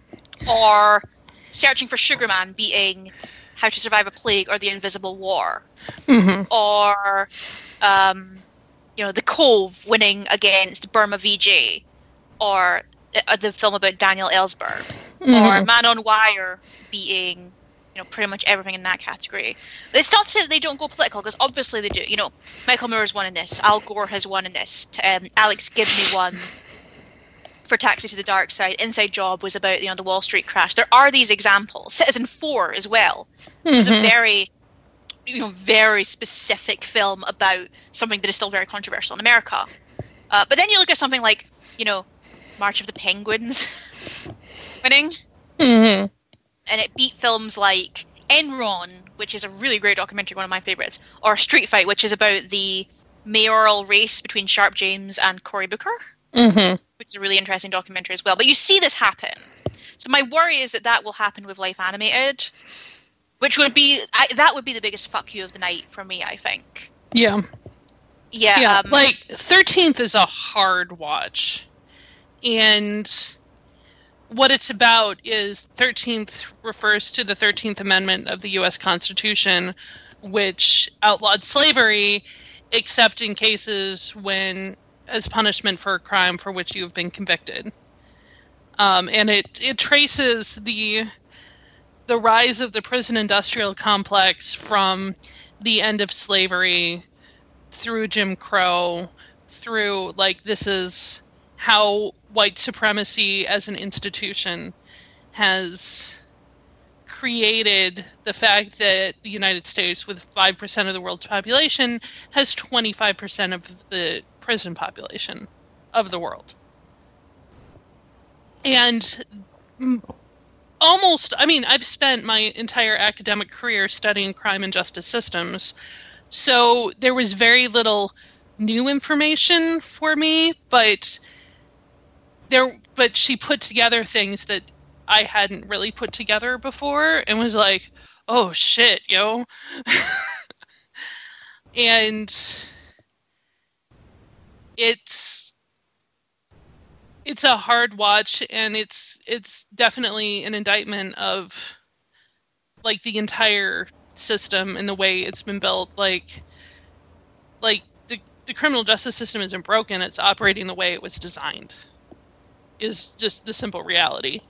Or Searching for Sugar Man beating How to Survive a Plague or The Invisible War. Mm-hmm. Or, The Cove winning against Burma VJ. Or the film about Daniel Ellsberg. Mm-hmm. Or Man on Wire beating pretty much everything in that category. It's not to say that they don't go political, because obviously they do. Michael Moore has won in this. Al Gore has won in this. Alex Gibney won for Taxi to the Dark Side. Inside Job was about the Wall Street crash. There are these examples. Citizen 4 as well. Mm-hmm. It's a very, very specific film about something that is still very controversial in America. But then you look at something like, March of the Penguins winning. Mm-hmm. And it beat films like Enron, which is a really great documentary, one of my favourites, or Street Fight, which is about the mayoral race between Sharp James and Cory Booker, mm-hmm. which is a really interesting documentary as well. But you see this happen. So my worry is that will happen with Life Animated, which would be... that would be the biggest fuck you of the night for me, I think. Yeah. Yeah. 13th is a hard watch. And... what it's about is 13th refers to the 13th Amendment of the U.S. Constitution, which outlawed slavery, except in cases when as punishment for a crime for which you have been convicted. And it traces the rise of the prison industrial complex from the end of slavery through Jim Crow, through this is how white supremacy as an institution has created the fact that the United States, with 5% of the world's population, has 25% of the prison population of the world. And I've spent my entire academic career studying crime and justice systems, so there was very little new information for me, but she put together things that I hadn't really put together before and was like, oh shit, yo. And it's a hard watch, and it's definitely an indictment of the entire system and the way it's been built. Like the criminal justice system isn't broken, it's operating the way it was designed, is just the simple reality.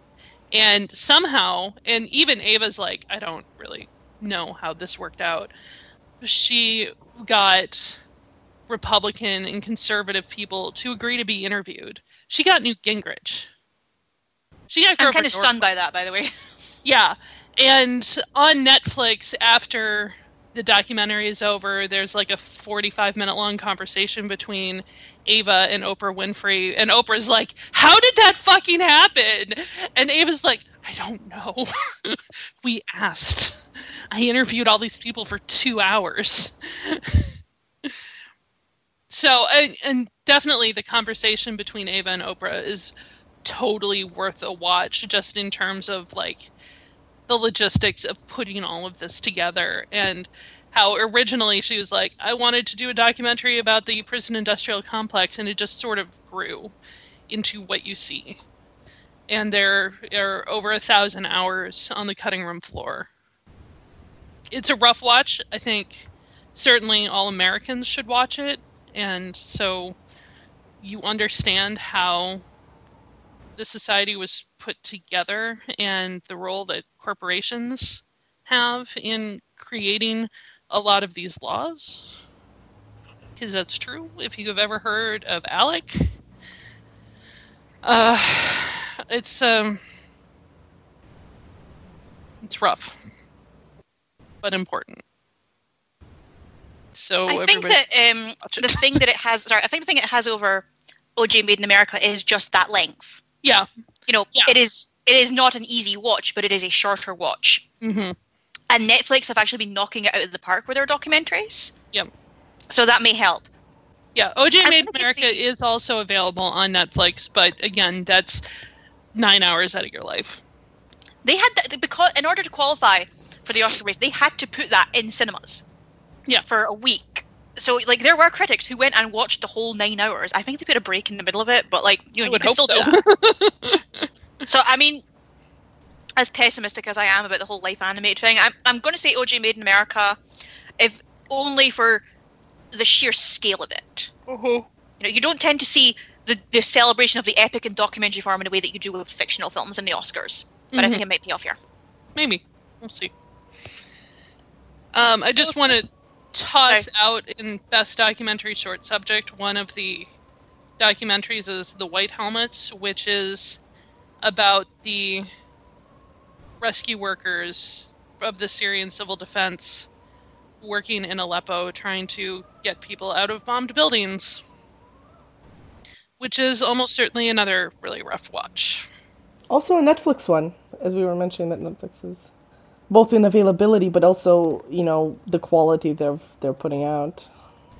And somehow, and even Ava's like, I don't really know how this worked out. She got Republican and conservative people to agree to be interviewed. She got Newt Gingrich. She got Grover Norquist. I'm kind of stunned by that, by the way. Yeah. And on Netflix, after the documentary is over, there's like a 45-minute long conversation between Ava and Oprah Winfrey. And Oprah's like, how did that fucking happen? And Ava's like, I don't know. We asked. I interviewed all these people for 2 hours. So, and definitely the conversation between Ava and Oprah is totally worth a watch, just in terms of like the logistics of putting all of this together, and how originally she was like, I wanted to do a documentary about the prison industrial complex, and it just sort of grew into what you see. And there are over 1,000 hours on the cutting room floor. It's a rough watch. I think certainly all Americans should watch it, and so you understand how the society was put together and the role that corporations have in creating a lot of these laws, because that's true. If you have ever heard of ALEC, it's rough, but important. So I think that the thing that it has, sorry, I think the thing it has over OJ Made in America is just that length. Yeah. You know, yeah. It is not an easy watch, but it is a shorter watch. Mm-hmm. And Netflix have actually been knocking it out of the park with their documentaries. Yep. So that may help. Yeah, OJ Made in America is also available on Netflix, but again, that's 9 hours out of your life. They had that, because in order to qualify for the Oscar race, they had to put that in cinemas. Yeah. For a week. So, like, there were critics who went and watched the whole 9 hours. I think they put a break in the middle of it, but, like, you know, you can still do that. So, I mean, as pessimistic as I am about the whole life animated thing, I'm going to say OJ Made in America, if only for the sheer scale of it. Mm-hmm. You know, you don't tend to see the celebration of the epic and documentary form in a way that you do with fictional films in the Oscars. But mm-hmm. I think it might pay off here. Maybe. We'll see. I just want to toss out in Best Documentary Short Subject, one of the documentaries is The White Helmets, which is about the rescue workers of the Syrian civil defense working in Aleppo, trying to get people out of bombed buildings, which is almost certainly another really rough watch. Also a Netflix one, as we were mentioning that Netflix is both in availability, but also, you know, the quality they're putting out.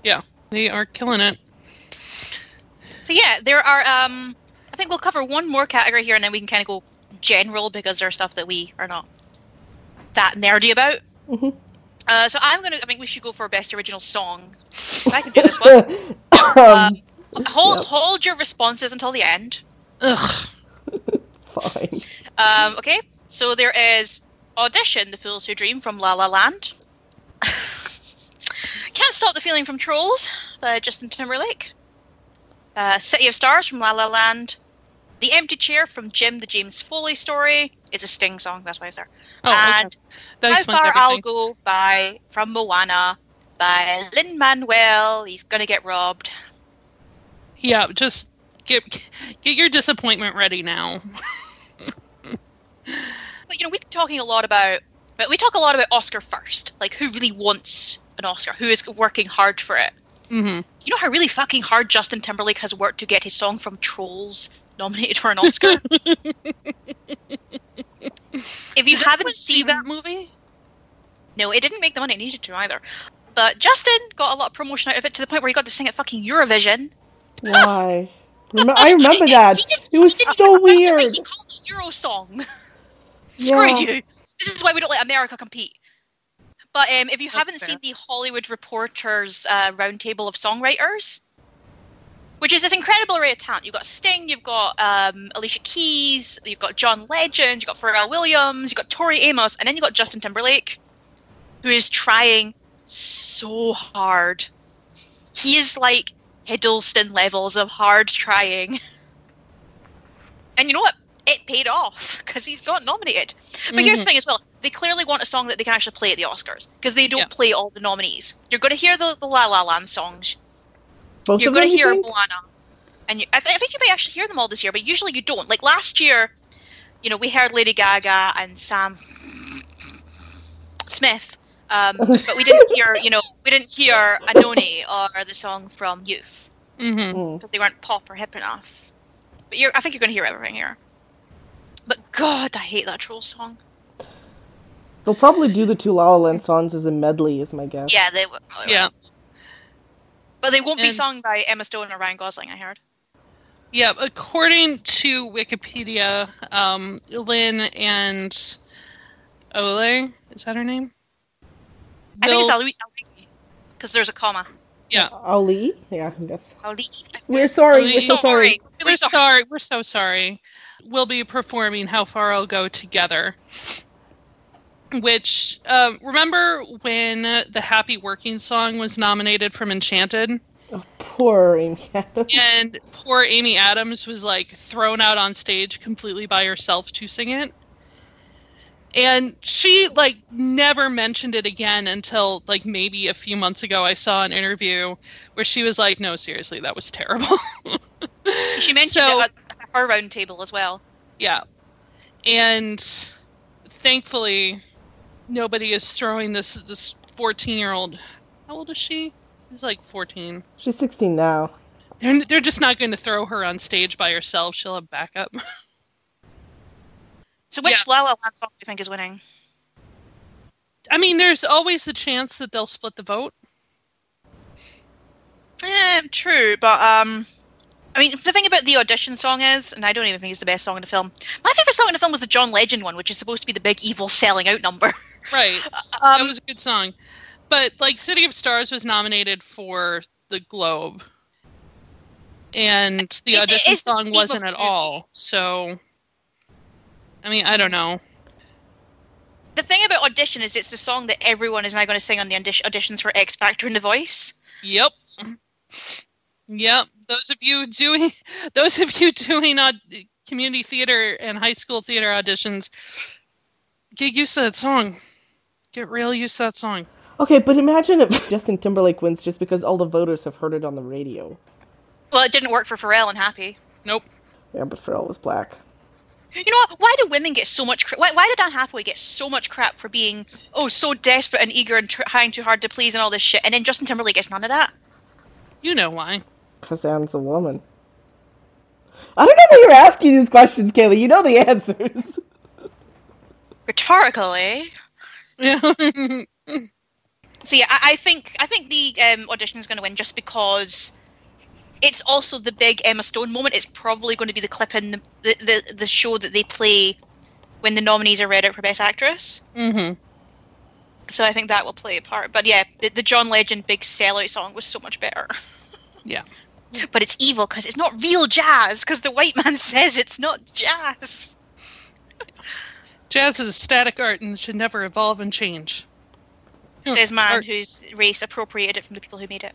Yeah, they are killing it. So yeah, there are, I think we'll cover one more category here, and then we can kind of go general, because there's stuff that we are not that nerdy about. Mm-hmm. So I think we should go for Best Original Song. So I can do this one. Hold your responses until the end. Ugh. Fine. Okay, so there is Audition, The Fools Who Dream from La La Land. Can't Stop the Feeling from Trolls by Justin Timberlake. City of Stars from La La Land. The Empty Chair from Jim the James Foley Story. It's a Sting song, that's why it's there. Oh, and okay. How Far I'll Go from Moana by Lin-Manuel. He's gonna get robbed. Yeah, just get your disappointment ready now. But, you know, we talk a lot about Oscar first. Like, who really wants an Oscar? Who is working hard for it? Mm-hmm. You know how really fucking hard Justin Timberlake has worked to get his song from Trolls nominated for an Oscar? If you haven't seen that movie? No, it didn't make the money it needed to either. But Justin got a lot of promotion out of it, to the point where he got to sing at fucking Eurovision. Why? I remember that. It was so weird. He called it Euro Song. Screw you. This is why we don't let America compete. But if you haven't seen the Hollywood Reporter's Roundtable of Songwriters, which is this incredible array of talent. You've got Sting, you've got Alicia Keys, you've got John Legend, you've got Pharrell Williams, you've got Tori Amos, and then you've got Justin Timberlake, who is trying so hard. He is like Hiddleston levels of hard trying. And you know what? It paid off because he's got nominated. But here's the thing as well. They clearly want a song that they can actually play at the Oscars because they don't play all the nominees. You're going to hear the La La Land songs. Both you're going to hear Moana. And I think you may actually hear them all this year, but usually you don't. Like last year, you know, we heard Lady Gaga and Sam Smith, but we didn't hear, you know, we didn't hear Anoni or the song from Youth. Because they weren't pop or hip enough. But I think you're going to hear everything here. But God, I hate that Trolls song. They'll probably do the two La La Land songs as a medley, is my guess. Yeah, they will. Yeah. But they won't be sung by Emma Stone or Ryan Gosling, I heard. Yeah, according to Wikipedia, Lynn and Ole, is that her name? I think it's Ali, because there's a comma. Yeah. Ali? Yeah, I guess. Ali. We're sorry. Ali. We're so sorry. We're sorry. We're so sorry. We'll be performing How Far I'll Go together. Which, remember when the Happy Working song was nominated from Enchanted? Oh, poor Amy Adams. And poor Amy Adams was, like, thrown out on stage completely by herself to sing it. And she, like, never mentioned it again until, like, maybe a few months ago I saw an interview where she was like, no, seriously, that was terrible. She mentioned it at her round table as well. Yeah. And thankfully, nobody is throwing this 14-year-old. How old is she? She's like 14. She's 16 now. They're just not going to throw her on stage by herself. She'll have backup. So which La La Land song do you think is winning? I mean, there's always the chance that they'll split the vote. True, but I mean, the thing about the audition song is, and I don't even think it's the best song in the film, my favourite song in the film was the John Legend one, which is supposed to be the big evil selling out number. Right. That was a good song. But, like, City of Stars was nominated for the Globe. And the audition song wasn't at all. So, I mean, I don't know. The thing about audition is it's the song that everyone is now going to sing on the auditions for X Factor and The Voice. Yep. Yep. Those of you doing community theater and high school theater auditions, get used to that song. Get real used to that song. Okay, but imagine if Justin Timberlake wins just because all the voters have heard it on the radio. Well, it didn't work for Pharrell and Happy. Nope. Yeah, but Pharrell was black. You know what? Why do women get so much crap? Why did Anne Hathaway get so much crap for being, so desperate and eager and trying too hard to please and all this shit, and then Justin Timberlake gets none of that? You know why. Because Anne's a woman. I don't know why you're asking these questions, Kaylee. You know the answers. Rhetorically. Yeah. So yeah, I think the audition is going to win just because it's also the big Emma Stone moment. It's probably going to be the clip in the show that they play when the nominees are read out for Best Actress. Mm-hmm. So I think that will play a part. But yeah, the John Legend big sellout song was so much better. Yeah. But it's evil because it's not real jazz because the white man says it's not jazz. Jazz is a static art and should never evolve and change. Says man whose race appropriated it from the people who made it.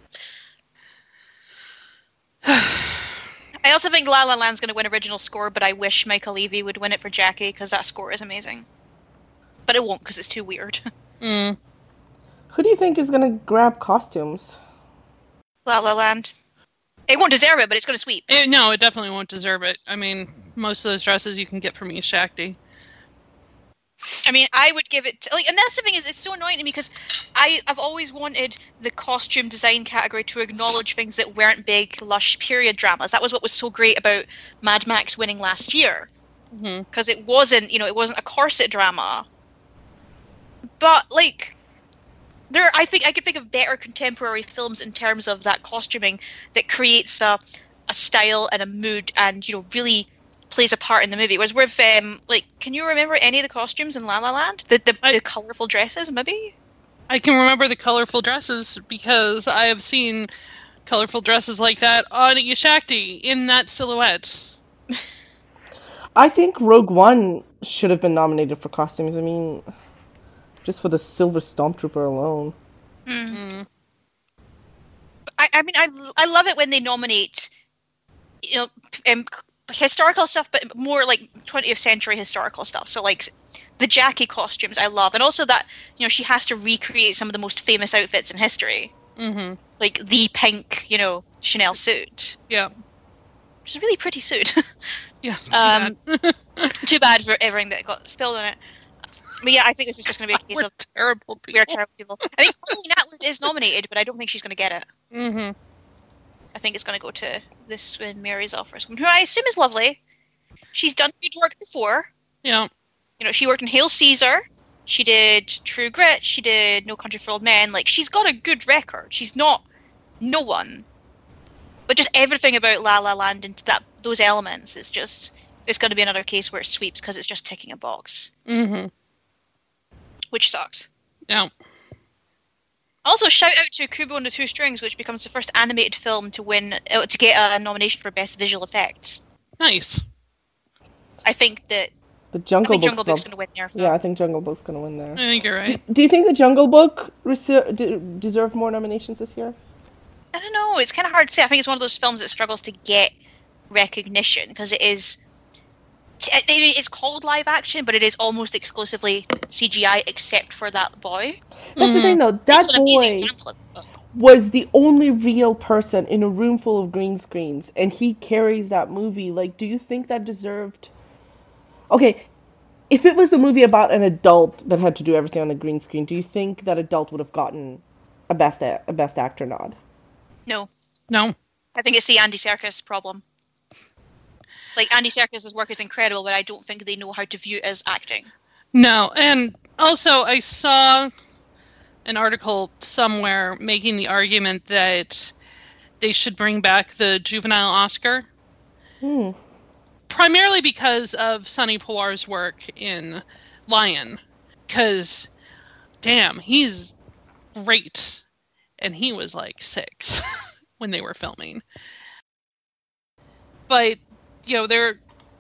I also think La La Land's going to win original score, but I wish Michael Levy would win it for Jackie because that score is amazing. But it won't because it's too weird. Mm. Who do you think is going to grab costumes? La La Land. It won't deserve it, but it's going to sweep. No, it definitely won't deserve it. I mean, most of those dresses you can get from East Shakti. I mean, I would give it to, like, and that's the thing is, it's so annoying to me because I've always wanted the costume design category to acknowledge things that weren't big, lush period dramas. That was what was so great about Mad Max winning last year, because it wasn't a corset drama. But like, I think I could think of better contemporary films in terms of that costuming that creates a style and a mood and really plays a part in the movie. Whereas with, can you remember any of the costumes in La La Land? The colourful dresses, maybe? I can remember the colourful dresses because I have seen colourful dresses like that on East Shakti in that silhouette. I think Rogue One should have been nominated for costumes. I mean, just for the Silver Stormtrooper alone. Mm-hmm. I, I mean, I love it when they nominate, you know, historical stuff, but more like 20th century historical stuff. So like the Jackie costumes, I love, and also that, you know, she has to recreate some of the most famous outfits in history, mm-hmm. like the pink, you know, Chanel suit. Yeah, which is a really pretty suit. Yeah, too bad. Too bad for everything that got spilled on it. But yeah, I think this is just going to be a case of terrible people. We're terrible people. I mean, Colleen Atwood is nominated, but I don't think she's going to get it. Mm-hmm. I think it's going to go to this when Mary's off, who I assume is lovely. She's done good work before. Yeah. You know, she worked in Hail Caesar. She did True Grit. She did No Country for Old Men. Like, she's got a good record. She's not no one. But just everything about La La Land and that those elements is just... It's going to be another case where it sweeps because it's just ticking a box. Mm-hmm. Which sucks. Yeah. Also, shout out to Kubo and the Two Strings, which becomes the first animated film to win to get a nomination for Best Visual Effects. Nice. I think that Jungle Book's going to win there. Yeah, I think Jungle Book's going to win there. I think you're right. Do you think the Jungle Book deserved more nominations this year? I don't know. It's kind of hard to say. I think it's one of those films that struggles to get recognition because it is... It's called live action, but it is almost exclusively CGI, except for that boy. That's the thing, though. That boy was the only real person in a room full of green screens, and he carries that movie. Like, do you think that deserved... Okay, if it was a movie about an adult that had to do everything on the green screen, do you think that adult would have gotten a best actor nod? No. No. I think it's the Andy Serkis problem. Like, Andy Serkis' work is incredible, but I don't think they know how to view it as acting. No, and also I saw an article somewhere making the argument that they should bring back the juvenile Oscar. Mm. Primarily because of Sonny Powar's work in Lion. Because, damn, he's great. And he was like 6 when they were filming. But... You know,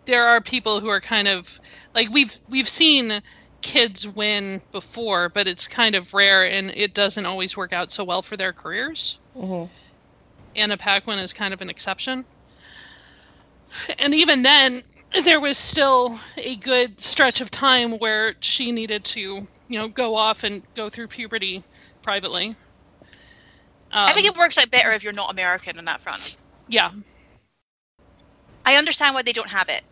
there are people who are kind of like we've seen kids win before, but it's kind of rare and it doesn't always work out so well for their careers. Mm-hmm. Anna Paquin is kind of an exception. And even then, there was still a good stretch of time where she needed to, you know, go off and go through puberty privately. I think it works out better if you're not American on that front. Yeah. I understand why they don't have it.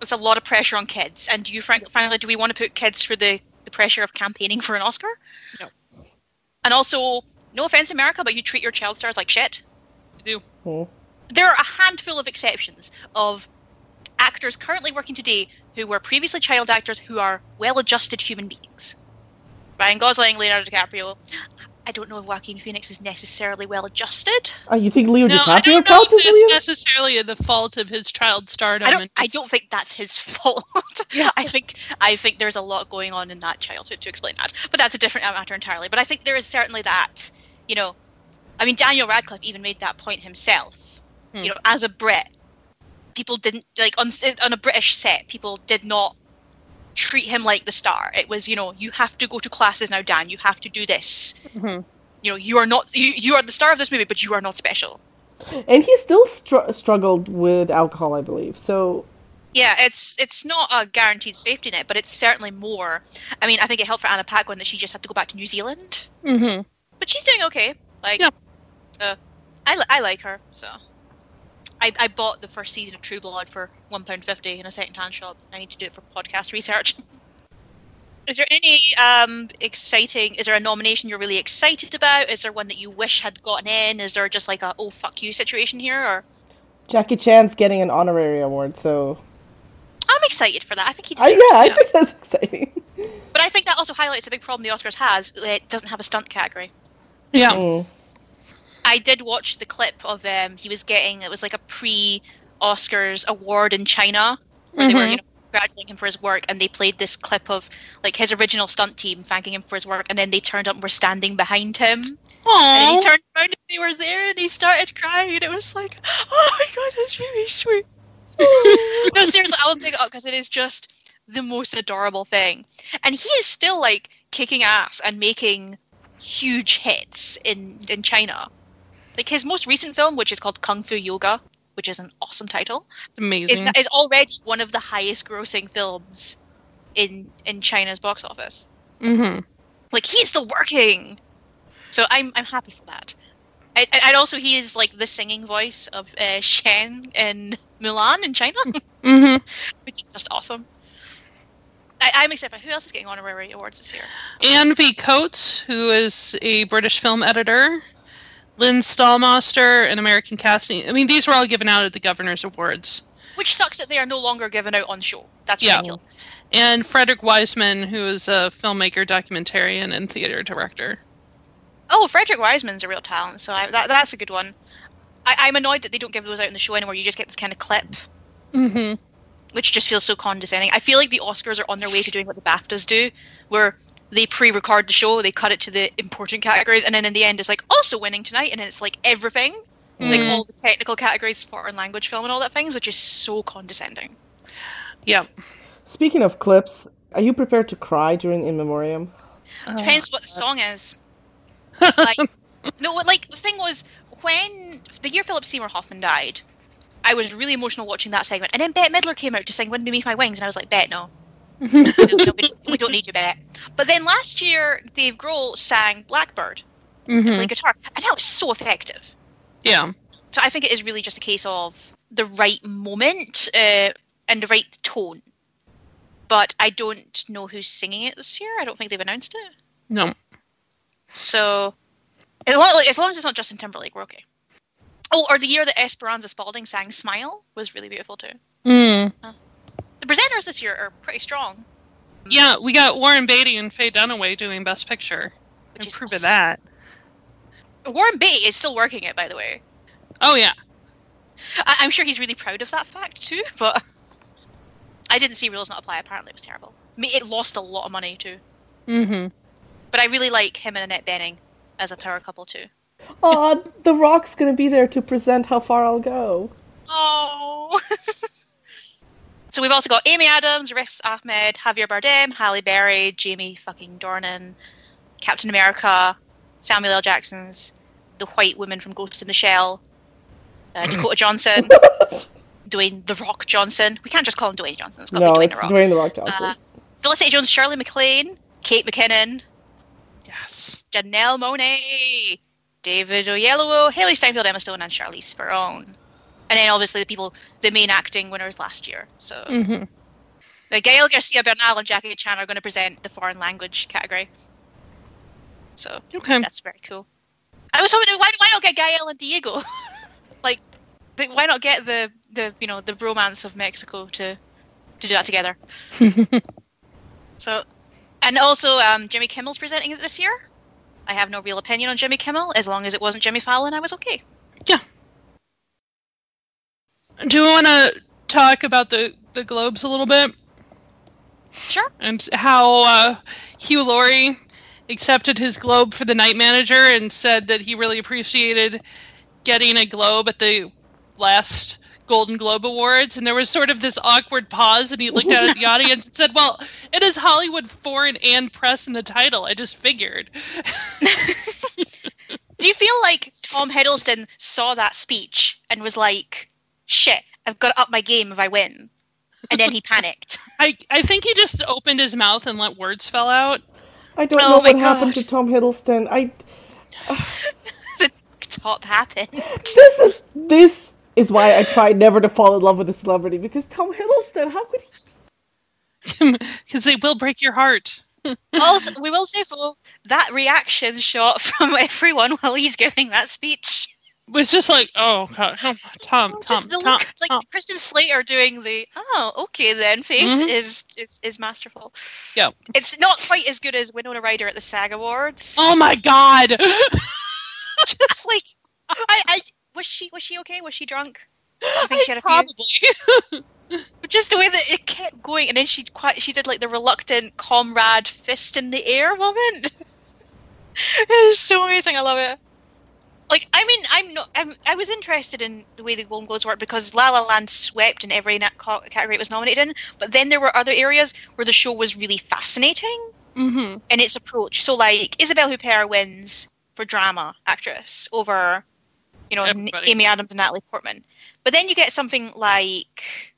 It's a lot of pressure on kids. And do you, frankly, do we want to put kids through the pressure of campaigning for an Oscar? No. And also, no offense, America, but you treat your child stars like shit. You do. Oh. There are a handful of exceptions of actors currently working today who were previously child actors who are well-adjusted human beings. Ryan Gosling, Leonardo DiCaprio. I don't know if Joaquin Phoenix is necessarily well-adjusted. You think Leo DiCaprio felt his Leo? It's necessarily the fault of his child stardom. I don't think that's his fault. Yeah. I think there's a lot going on in that childhood to explain that. But that's a different matter entirely. But I think there is certainly that, you know... I mean, Daniel Radcliffe even made that point himself. You know, as a Brit, people didn't... Like, on a British set, people did not treat him like the star. It was, you know, you have to go to classes now, Dan. You have to do this. Mm-hmm. You know, you are not. You are the star of this movie, but you are not special. And he still struggled with alcohol, I believe. So, yeah, it's not a guaranteed safety net, but it's certainly more. I mean, I think it helped for Anna Paquin that she just had to go back to New Zealand. Mm-hmm. But she's doing okay. Like, yeah. I like her. So, I bought the first season of True Blood for £1.50 in a second-hand shop. I need to do it for podcast research. Is there any exciting... Is there a nomination you're really excited about? Is there one that you wish had gotten in? Is there just like a, oh, fuck you situation here? Or Jackie Chan's getting an honorary award, so... I'm excited for that. I think he deserves it. I think that's exciting. But I think that also highlights a big problem the Oscars has. It doesn't have a stunt category. Yeah. Mm. I did watch the clip of he was getting, it was like a pre-Oscars award in China, where they were, you know, congratulating him for his work, and they played this clip of, like, his original stunt team thanking him for his work, and then they turned up and were standing behind him. Aww. And he turned around and they were there, and he started crying, and it was like, oh my god, that's really sweet. No, seriously, I'll dig it up, because it is just the most adorable thing. And he is still, like, kicking ass and making huge hits in China. Like his most recent film, which is called Kung Fu Yoga, which is an awesome title. It's amazing. Is already one of the highest grossing films in China's box office. Mm-hmm. Like, he's still working. So I'm happy for that. And also he is like the singing voice of Shen in Mulan in China. Mm-hmm. Which is just awesome. I'm excited. Who else is getting honorary awards this year? Anne V. Coates, who is a British film editor. Lynn Stallmaster, an American casting. I mean, these were all given out at the Governor's Awards. Which sucks that they are no longer given out on show. That's ridiculous. And Frederick Wiseman, who is a filmmaker, documentarian, and theater director. Oh, Frederick Wiseman's a real talent, so that's a good one. I'm annoyed that they don't give those out in the show anymore. You just get this kind of clip. Mm-hmm. Which just feels so condescending. I feel like the Oscars are on their way to doing what the BAFTAs do, where they pre-record the show, they cut it to the important categories, and then in the end it's like, also winning tonight, and it's like everything. Mm. Like all the technical categories, foreign language film and all that things, which is so condescending. Yeah. Speaking of clips, are you prepared to cry during In Memoriam? Depends what the song is. Like, no, like, the thing was, when the year Philip Seymour Hoffman died, I was really emotional watching that segment. And then Bette Midler came out to sing Wind Beneath My Wings, and I was like, Bette, no. We don't need you, Bette. But then last year, Dave Grohl sang Blackbird, mm-hmm. playing guitar, and that was so effective. Yeah. So I think it is really just a case of the right moment and the right tone. But I don't know who's singing it this year. I don't think they've announced it. No. So, as long as it's not Justin Timberlake, we're okay. Oh, or the year that Esperanza Spalding sang Smile was really beautiful, too. Mm. The presenters this year are pretty strong. Yeah, we got Warren Beatty and Faye Dunaway doing Best Picture. Which is proof awesome. Of that. Warren Beatty is still working it, by the way. Oh, yeah. I'm sure he's really proud of that fact, too, but I didn't see Rules Not Apply. Apparently it was terrible. I mean, it lost a lot of money, too. Mm-hmm. But I really like him and Annette Bening as a power couple, too. Oh, The Rock's going to be there to present How Far I'll Go. Oh. So we've also got Amy Adams, Riz Ahmed, Javier Bardem, Halle Berry, Jamie fucking Dornan, Captain America, Samuel L. Jackson's the white woman from Ghost in the Shell, Dakota Johnson, Dwayne The Rock Johnson. We can't just call him Dwayne Johnson. It's got to be Dwayne The Rock. Dwayne The Rock Johnson. Felicity Jones, Shirley MacLaine, Kate McKinnon. Yes. Janelle Monáe, David Oyelowo, Haley Steinfeld, Emma Stone, and Charlize Theron. And then obviously the main acting winners last year. So mm-hmm. Gael Garcia Bernal and Jackie Chan are going to present the foreign language category. So okay. That's very cool. I was hoping, why not get Gael and Diego? Like, why not get the bromance of Mexico to do that together? So, and also Jimmy Kimmel's presenting it this year. I have no real opinion on Jimmy Kimmel. As long as it wasn't Jimmy Fallon, I was okay. Yeah. Do we want to talk about the Globes a little bit? Sure. And how Hugh Laurie accepted his Globe for The Night Manager and said that he really appreciated getting a Globe at the last Golden Globe Awards, and there was sort of this awkward pause, and he looked out at the audience and said, well, it is Hollywood, foreign, and press in the title. I just figured. Do you feel like Tom Hiddleston saw that speech and was like, shit, I've got to up my game if I win? And then he panicked. I think he just opened his mouth and let words fell out. I don't know what happened to Tom Hiddleston. The top happened. This is why I try never to fall in love with a celebrity, because Tom Hiddleston, how could he? Because they will break your heart. Also, we will say for that reaction shot from everyone while he's giving that speech was just like, oh god, Tom. Christian Slater doing the oh okay then face mm-hmm. is masterful. Yeah, it's not quite as good as Winona Ryder at the SAG Awards. Oh my god. Just like I Was she okay? Was she drunk? I think she had a few. Probably. But just the way that it kept going, and then she did like the reluctant comrade fist in the air moment. It was so amazing. I love it. Like, I mean, I was interested in the way the Golden Globes worked because La La Land swept in every category it was nominated in, but then there were other areas where the show was really fascinating mm-hmm. in its approach. So, like, Isabelle Huppert wins for drama actress over you know, Amy Adams and Natalie Portman. But then you get something like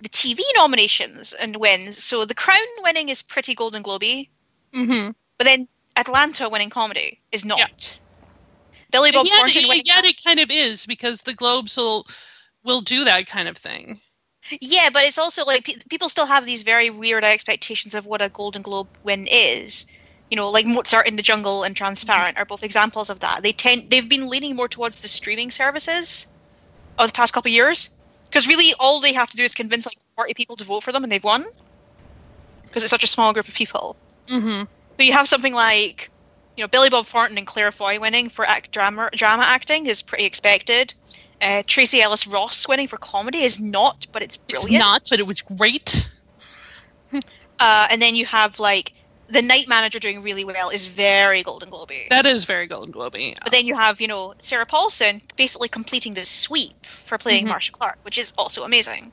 the TV nominations and wins. So The Crown winning is pretty Golden Globe-y, but then Atlanta winning comedy is not. Billy Bob Thornton winning. Yeah, it kind of is, because the Globes will do that kind of thing. Yeah, but it's also like people still have these very weird expectations of what a Golden Globe win is. You know, like Mozart in the Jungle and Transparent are both examples of that. They've been leaning more towards the streaming services over the past couple of years, because really all they have to do is convince like 40 people to vote for them and they've won, because it's such a small group of people. So you have something like, you know, Billy Bob Thornton and Claire Foy winning for drama acting is pretty expected. Tracee Ellis Ross winning for comedy is not, but it's brilliant. It's not, but it was great. And then you have, like, The Night Manager doing really well is very Golden Globe-y. That is very Golden Globe-y. Yeah. But then you have, you know, Sarah Paulson basically completing the sweep for playing Marcia Clark, which is also amazing.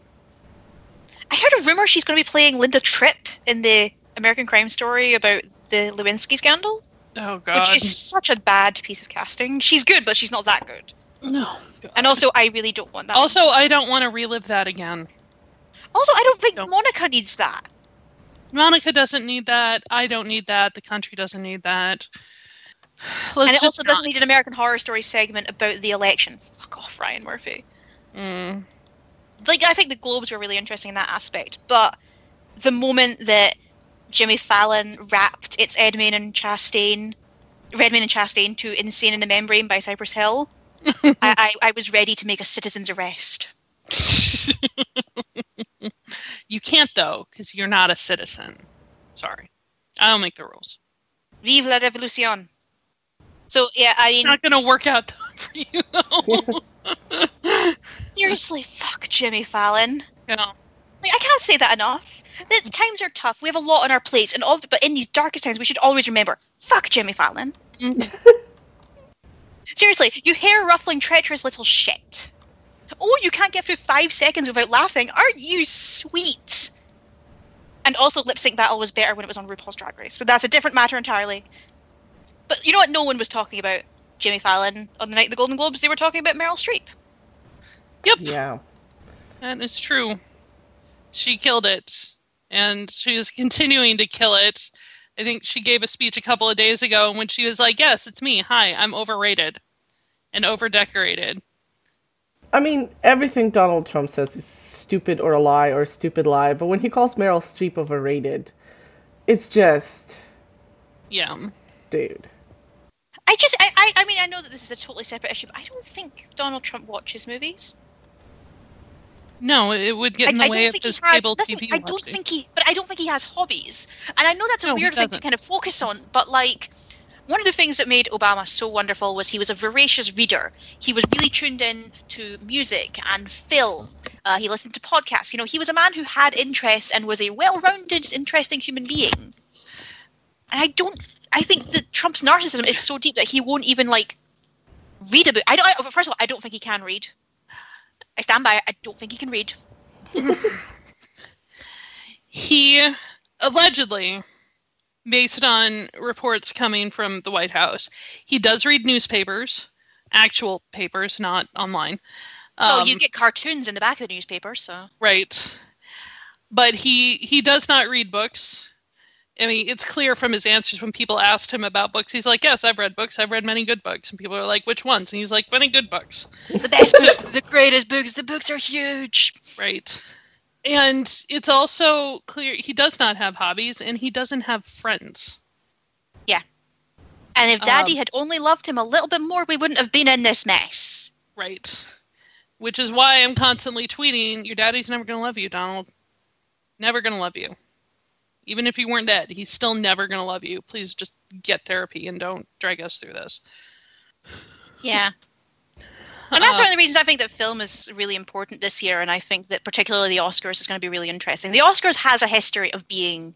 I heard a rumor she's going to be playing Linda Tripp in the American Crime Story about the Lewinsky scandal. Oh, God. Which is such a bad piece of casting. She's good, but she's not that good. No. God. And also, I really don't want that. Also, I don't want to relive that again. Also, I don't think Monica needs that. Monica doesn't need that. I don't need that. The country doesn't need that. And it also doesn't need an American Horror Story segment about the election. Fuck off, Ryan Murphy. Like, I think the Globes were really interesting in that aspect, but the moment that Jimmy Fallon rapped It's Redmayne and Chastain to Insane in the Membrane by Cypress Hill, I was ready to make a citizen's arrest. You can't, though, because you're not a citizen. Sorry. I don't make the rules. Vive la revolution. So, yeah, I mean... It's not going to work out for you, though. Seriously, fuck Jimmy Fallon. Yeah. Like, I can't say that enough. The times are tough. We have a lot on our plates, and all, but in these darkest times, we should always remember, fuck Jimmy Fallon. Seriously, you hair-ruffling, treacherous little shit. Oh, you can't get through 5 seconds without laughing. Aren't you sweet? And also, Lip Sync Battle was better when it was on RuPaul's Drag Race, but that's a different matter entirely. But you know what? No one was talking about Jimmy Fallon on the night of the Golden Globes. They were talking about Meryl Streep. Yep. Yeah. That is true. She killed it. And she is continuing to kill it. I think she gave a speech a couple of days ago when she was like, yes, it's me. Hi, I'm overrated and overdecorated. I mean, everything Donald Trump says is stupid or a lie or a stupid lie. But when he calls Meryl Streep overrated, it's just... Yeah. Dude. I mean, I know that this is a totally separate issue, but I don't think Donald Trump watches movies. No, it would get in the way of his cable TV. I don't think he has hobbies. And I know that's a weird thing to kind of focus on, but like, one of the things that made Obama so wonderful was he was a voracious reader. He was really tuned in to music and film. He listened to podcasts. You know, he was a man who had interests and was a well-rounded, interesting human being. And I think that Trump's narcissism is so deep that he won't even like read a book. First of all, I don't think he can read. I stand by it. I don't think he can read. He allegedly, based on reports coming from the White House, he does read newspapers, actual papers, not online. Oh, you get cartoons in the back of the newspaper, so. Right. But he does not read books. I mean, it's clear from his answers when people asked him about books. He's like, yes, I've read books. I've read many good books. And people are like, which ones? And he's like, many good books. The best books, the greatest books. The books are huge. Right. And it's also clear he does not have hobbies and he doesn't have friends. Yeah. And if Daddy had only loved him a little bit more, we wouldn't have been in this mess. Right. Which is why I'm constantly tweeting, your daddy's never going to love you, Donald. Never going to love you. Even if you weren't dead, he's still never going to love you. Please just get therapy and don't drag us through this. Yeah. And that's one of the reasons I think that film is really important this year. And I think that particularly the Oscars is going to be really interesting. The Oscars has a history of being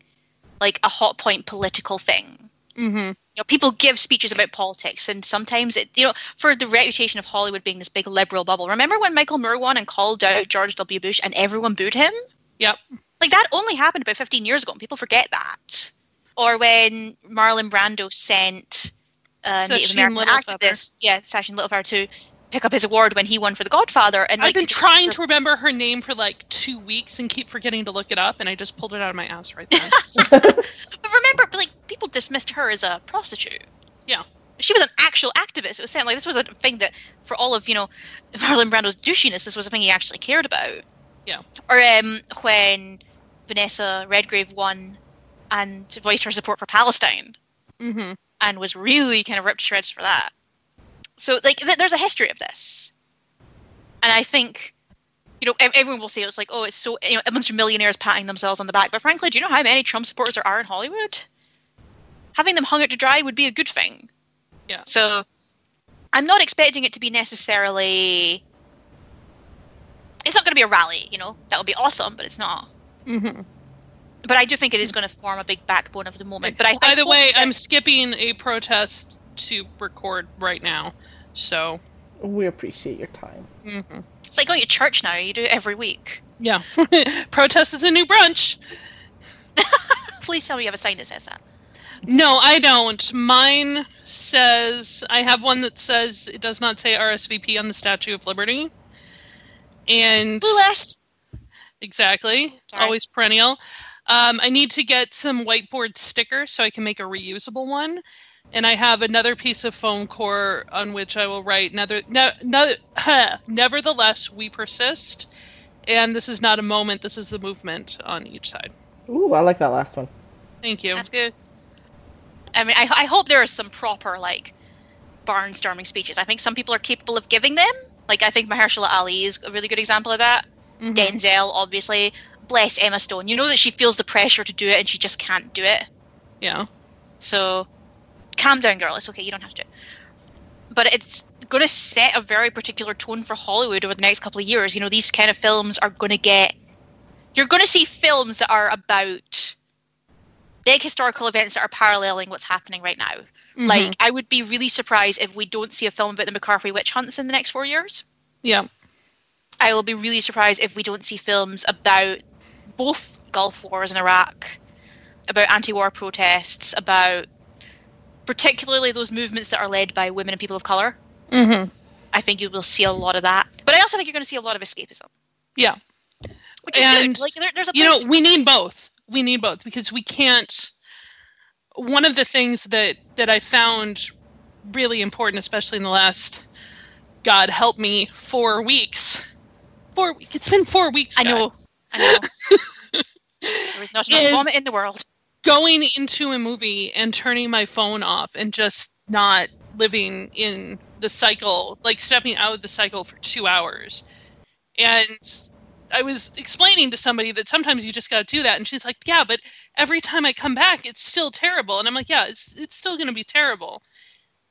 like a hot point political thing. You know, people give speeches about politics and sometimes it, you know, for the reputation of Hollywood being this big liberal bubble. Remember when Michael Moore won and called out George W. Bush and everyone booed him? Yep. Like, that only happened about 15 years ago, and people forget that. Or when Marlon Brando sent Native American activists, Sachin Littlefair, to pick up his award when he won for The Godfather. And I've been trying to remember her name for like 2 weeks and keep forgetting to look it up, and I just pulled it out of my ass right then. But remember, like, people dismissed her as a prostitute. Yeah. She was an actual activist. It was saying, like, this was a thing that, for all of, you know, Marlon Brando's douchiness, this was a thing he actually cared about. Yeah. Or when Vanessa Redgrave won and voiced her support for Palestine. Mm-hmm. And was really kind of ripped to shreds for that. So, like, there's a history of this. And I think, you know, everyone will say it's like, oh, it's so, you know, a bunch of millionaires patting themselves on the back. But frankly, do you know how many Trump supporters there are in Hollywood? Having them hung out to dry would be a good thing. Yeah. So, I'm not expecting it to be necessarily... It's not going to be a rally, you know? That would be awesome, but it's not. Mm-hmm. But I do think it is going to form a big backbone of the moment. But by the way, I'm skipping a protest to record right now, so... We appreciate your time. Mm-hmm. It's like going to church now. You do it every week. Yeah. Protest is a new brunch. Please tell me you have a sign that says that. No, I don't. Mine says... I have one that says it does not say RSVP on the Statue of Liberty. And... Less. Exactly. Sorry. Always perennial. I need to get some whiteboard stickers so I can make a reusable one. And I have another piece of foam core on which I will write, nevertheless, we persist. And this is not a moment, this is the movement on each side. Ooh, I like that last one. Thank you. That's good. I mean, I hope there are some proper, like, barnstorming speeches. I think some people are capable of giving them. Like, I think Mahershala Ali is a really good example of that. Mm-hmm. Denzel, obviously. Bless Emma Stone. You know that she feels the pressure to do it and she just can't do it. Yeah. So... calm down, girl. It's okay. You don't have to. But it's going to set a very particular tone for Hollywood over the next couple of years. You know, these kind of films are going to get... You're going to see films that are about big historical events that are paralleling what's happening right now. Mm-hmm. Like, I would be really surprised if we don't see a film about the McCarthy witch hunts in the next 4 years. Yeah. I will be really surprised if we don't see films about both Gulf Wars in Iraq, about anti-war protests, about... particularly those movements that are led by women and people of colour. Mm-hmm. I think you will see a lot of that. But I also think you're going to see a lot of escapism. Yeah. Which is good. Like, there's a place, you know, we need both. We need both, because we can't... One of the things that I found really important, especially in the last, God help me, 4 weeks. 4 weeks. It's been 4 weeks, guys. I know. There is not enough vomit in the world. Going into a movie and turning my phone off and just not living in the cycle, like stepping out of the cycle for 2 hours. And I was explaining to somebody that sometimes you just got to do that. And she's like, yeah, but every time I come back, it's still terrible. And I'm like, yeah, it's still going to be terrible.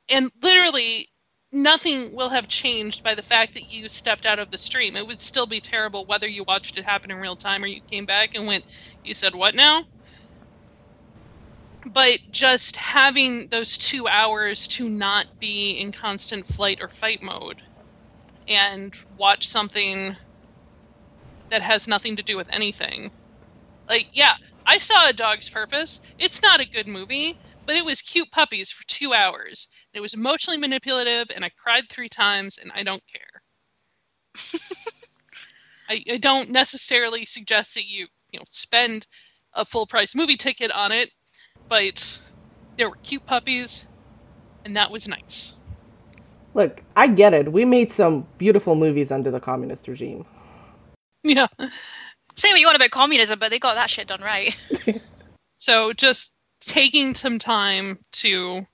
And literally nothing will have changed by the fact that you stepped out of the stream. It would still be terrible whether you watched it happen in real time or you came back and went, you said what now? But just having those 2 hours to not be in constant flight or fight mode and watch something that has nothing to do with anything. Like, yeah, I saw A Dog's Purpose. It's not a good movie, but it was cute puppies for 2 hours. It was emotionally manipulative, and I cried 3 times, and I don't care. I don't necessarily suggest that you spend a full-price movie ticket on it, but there were cute puppies, and that was nice. Look, I get it. We made some beautiful movies under the communist regime. Yeah. Say what you want about communism, but they got that shit done right. So just taking some time to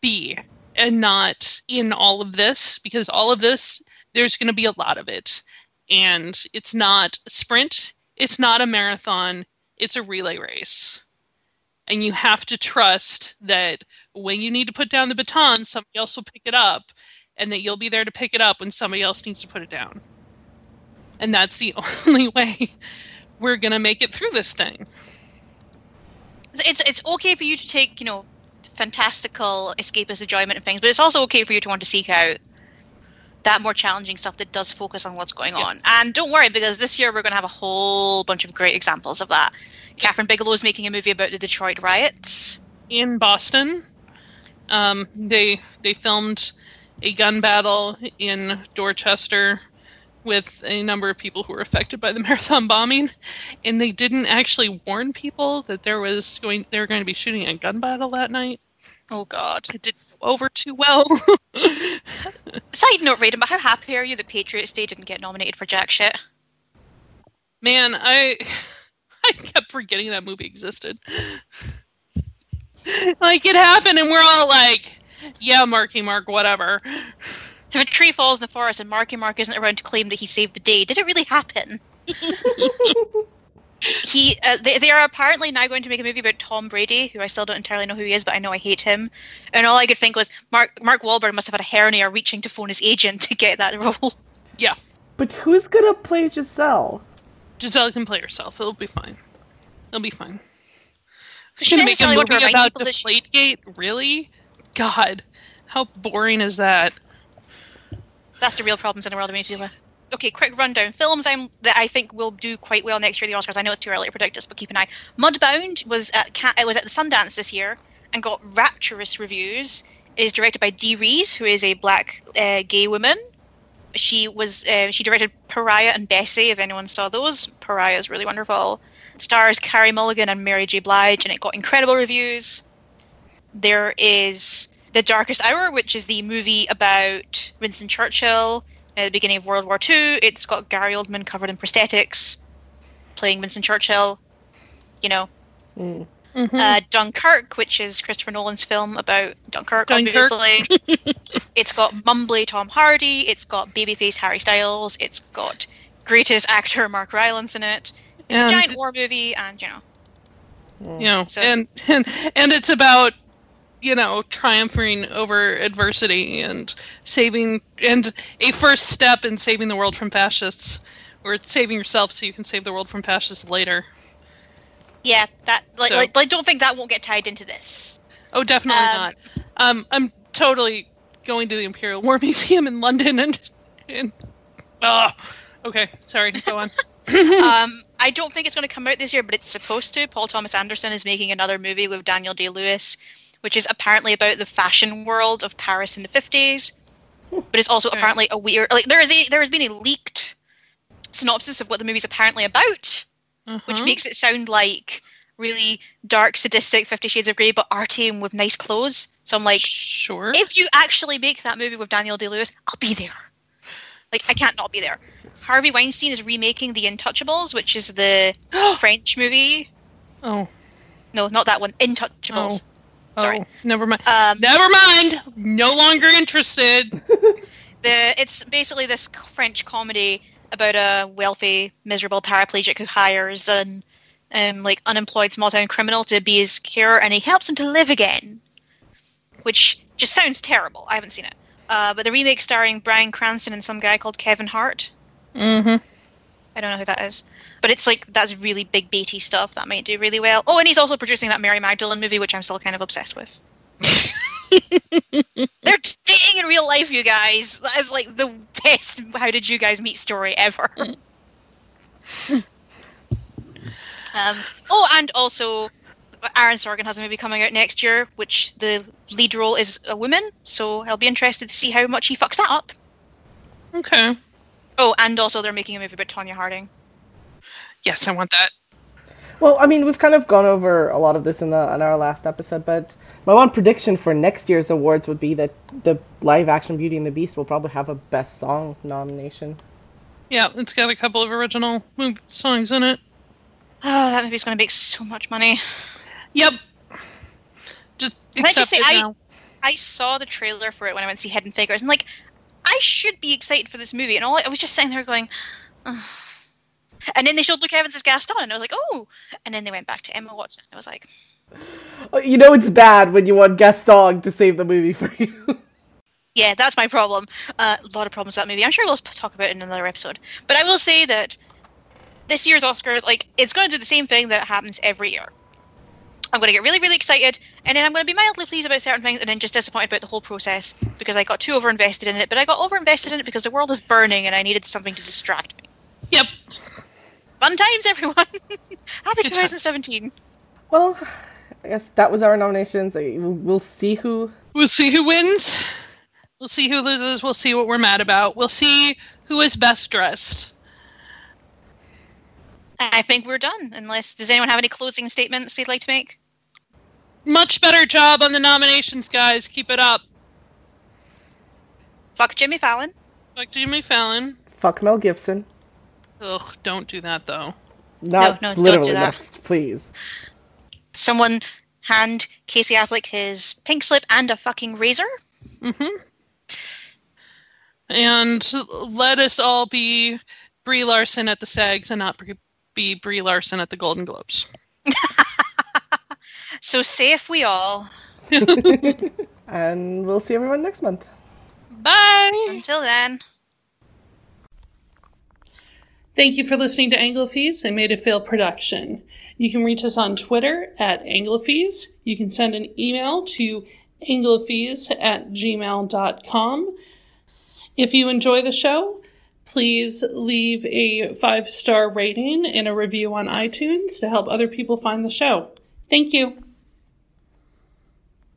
be, and not in all of this, because all of this, there's going to be a lot of it. And it's not a sprint, it's not a marathon, it's a relay race. And you have to trust that when you need to put down the baton, somebody else will pick it up, and that you'll be there to pick it up when somebody else needs to put it down. And that's the only way we're going to make it through this thing. It's okay for you to take, fantastical escapist enjoyment and things, but it's also okay for you to want to seek out that more challenging stuff that does focus on what's going on. And don't worry, because this year we're going to have a whole bunch of great examples of that. Catherine Bigelow's making a movie about the Detroit riots. In Boston. They filmed a gun battle in Dorchester with a number of people who were affected by the Marathon bombing, and they didn't actually warn people that they were going to be shooting a gun battle that night. Oh God, it didn't go over too well. Side note, Raiden, but how happy are you that Patriots Day didn't get nominated for jack shit? Man, I kept forgetting that movie existed. Like, it happened, and we're all like, yeah, Marky Mark, whatever. If a tree falls in the forest and Marky Mark isn't around to claim that he saved the day, did it really happen? They are apparently now going to make a movie about Tom Brady, who I still don't entirely know who he is, but I know I hate him. And all I could think was, Mark Wahlberg must have had a hernia reaching to phone his agent to get that role. Yeah. But who's going to play Giselle? Giselle can play herself. It'll be fine. It'll be fine. She's going to make a movie about Deflategate? Really? God, how boring is that? That's the real problems in the world of media. Okay, quick rundown. Films that I think will do quite well next year at the Oscars. I know it's too early to predict this, but keep an eye. Mudbound was at the Sundance this year and got rapturous reviews. It is directed by Dee Rees, who is a black gay woman. She directed Pariah and Bessie, if anyone saw those. Pariah is really wonderful. It stars Carey Mulligan and Mary J. Blige, and it got incredible reviews. There is The Darkest Hour, which is the movie about Winston Churchill at the beginning of World War II. It's got Gary Oldman covered in prosthetics, playing Winston Churchill, you know. Mm. Mm-hmm. Dunkirk, which is Christopher Nolan's film about Dunkirk. Obviously. It's got mumbly Tom Hardy, it's got baby-faced Harry Styles, it's got greatest actor Mark Rylance in it. It's a giant war movie, and, you know. Yeah. You know, so, and it's about, you know, triumphing over adversity and saving, and a first step in saving the world from fascists, or saving yourself so you can save the world from fascists later. Yeah, that I don't think that won't get tied into this. Oh, definitely not. I'm totally going to the Imperial War Museum in London and okay, sorry, go on. I don't think it's going to come out this year, but it's supposed to. Paul Thomas Anderson is making another movie with Daniel Day-Lewis, which is apparently about the fashion world of Paris in the 50s, but it's also apparently a weird, like, there has been a leaked synopsis of what the movie's apparently about. Uh-huh. Which makes it sound like really dark, sadistic 50 Shades of Grey, but arty and with nice clothes. So I'm like, sure. If you actually make that movie with Daniel Day-Lewis, I'll be there. Like, I can't not be there. Harvey Weinstein is remaking The Intouchables, which is the French movie. Oh. No, not that one. Intouchables. Oh. Sorry. Oh, never mind. Never mind! No longer interested! It's basically this French comedy about a wealthy, miserable paraplegic who hires an unemployed small-town criminal to be his carer, and he helps him to live again, which just sounds terrible. I haven't seen it. But the remake starring Bryan Cranston and some guy called Kevin Hart. Mm-hmm. I don't know who that is. But it's like, that's really big, baity stuff that might do really well. Oh, and he's also producing that Mary Magdalene movie, which I'm still kind of obsessed with. They're dating in real life, you guys. That is like the best how did you guys meet story ever. And also Aaron Sorkin has a movie coming out next year, which the lead role is a woman, so I'll be interested to see how much he fucks that up. Okay. Oh, and also they're making a movie about Tonya Harding. Yes, I want that. Well, I mean, we've kind of gone over a lot of this in our last episode, but my one prediction for next year's awards would be that the live-action Beauty and the Beast will probably have a Best Song nomination. Yeah, it's got a couple of original songs in it. Oh, that movie's going to make so much money. Yep. Just accept it now. I saw the trailer for it when I went to see Head and Figures, and like, I should be excited for this movie, and all I was just sitting there going, ugh. And then they showed Luke Evans as Gaston, and I was like, oh! And then they went back to Emma Watson, and I was like... You know it's bad when you want Gaston to save the movie for you. Yeah, that's my problem. A lot of problems with that movie. I'm sure we'll talk about it in another episode. But I will say that this year's Oscars, like, it's going to do the same thing that happens every year. I'm going to get really, really excited, and then I'm going to be mildly pleased about certain things, and then just disappointed about the whole process, because I got too overinvested in it. But I got overinvested in it because the world is burning, and I needed something to distract me. Yep. Fun times, everyone! Happy 2017! Well, I guess that was our nominations. We'll see who wins. We'll see who loses. We'll see what we're mad about. We'll see who is best dressed. I think we're done. Unless, does anyone have any closing statements they'd like to make? Much better job on the nominations, guys. Keep it up. Fuck Jimmy Fallon. Fuck Jimmy Fallon. Fuck Mel Gibson. Ugh, don't do that, though. No, literally, don't do that. No, please. Someone hand Casey Affleck his pink slip and a fucking razor. Mm-hmm. And let us all be Brie Larson at the SAGs and not be Brie Larson at the Golden Globes. So safe we all. And we'll see everyone next month. Bye! Until then. Thank you for listening to Anglophies, a Made to Fail production. You can reach us on Twitter at Anglophies. You can send an email to anglophies@gmail.com. If you enjoy the show, please leave a 5-star rating and a review on iTunes to help other people find the show. Thank you.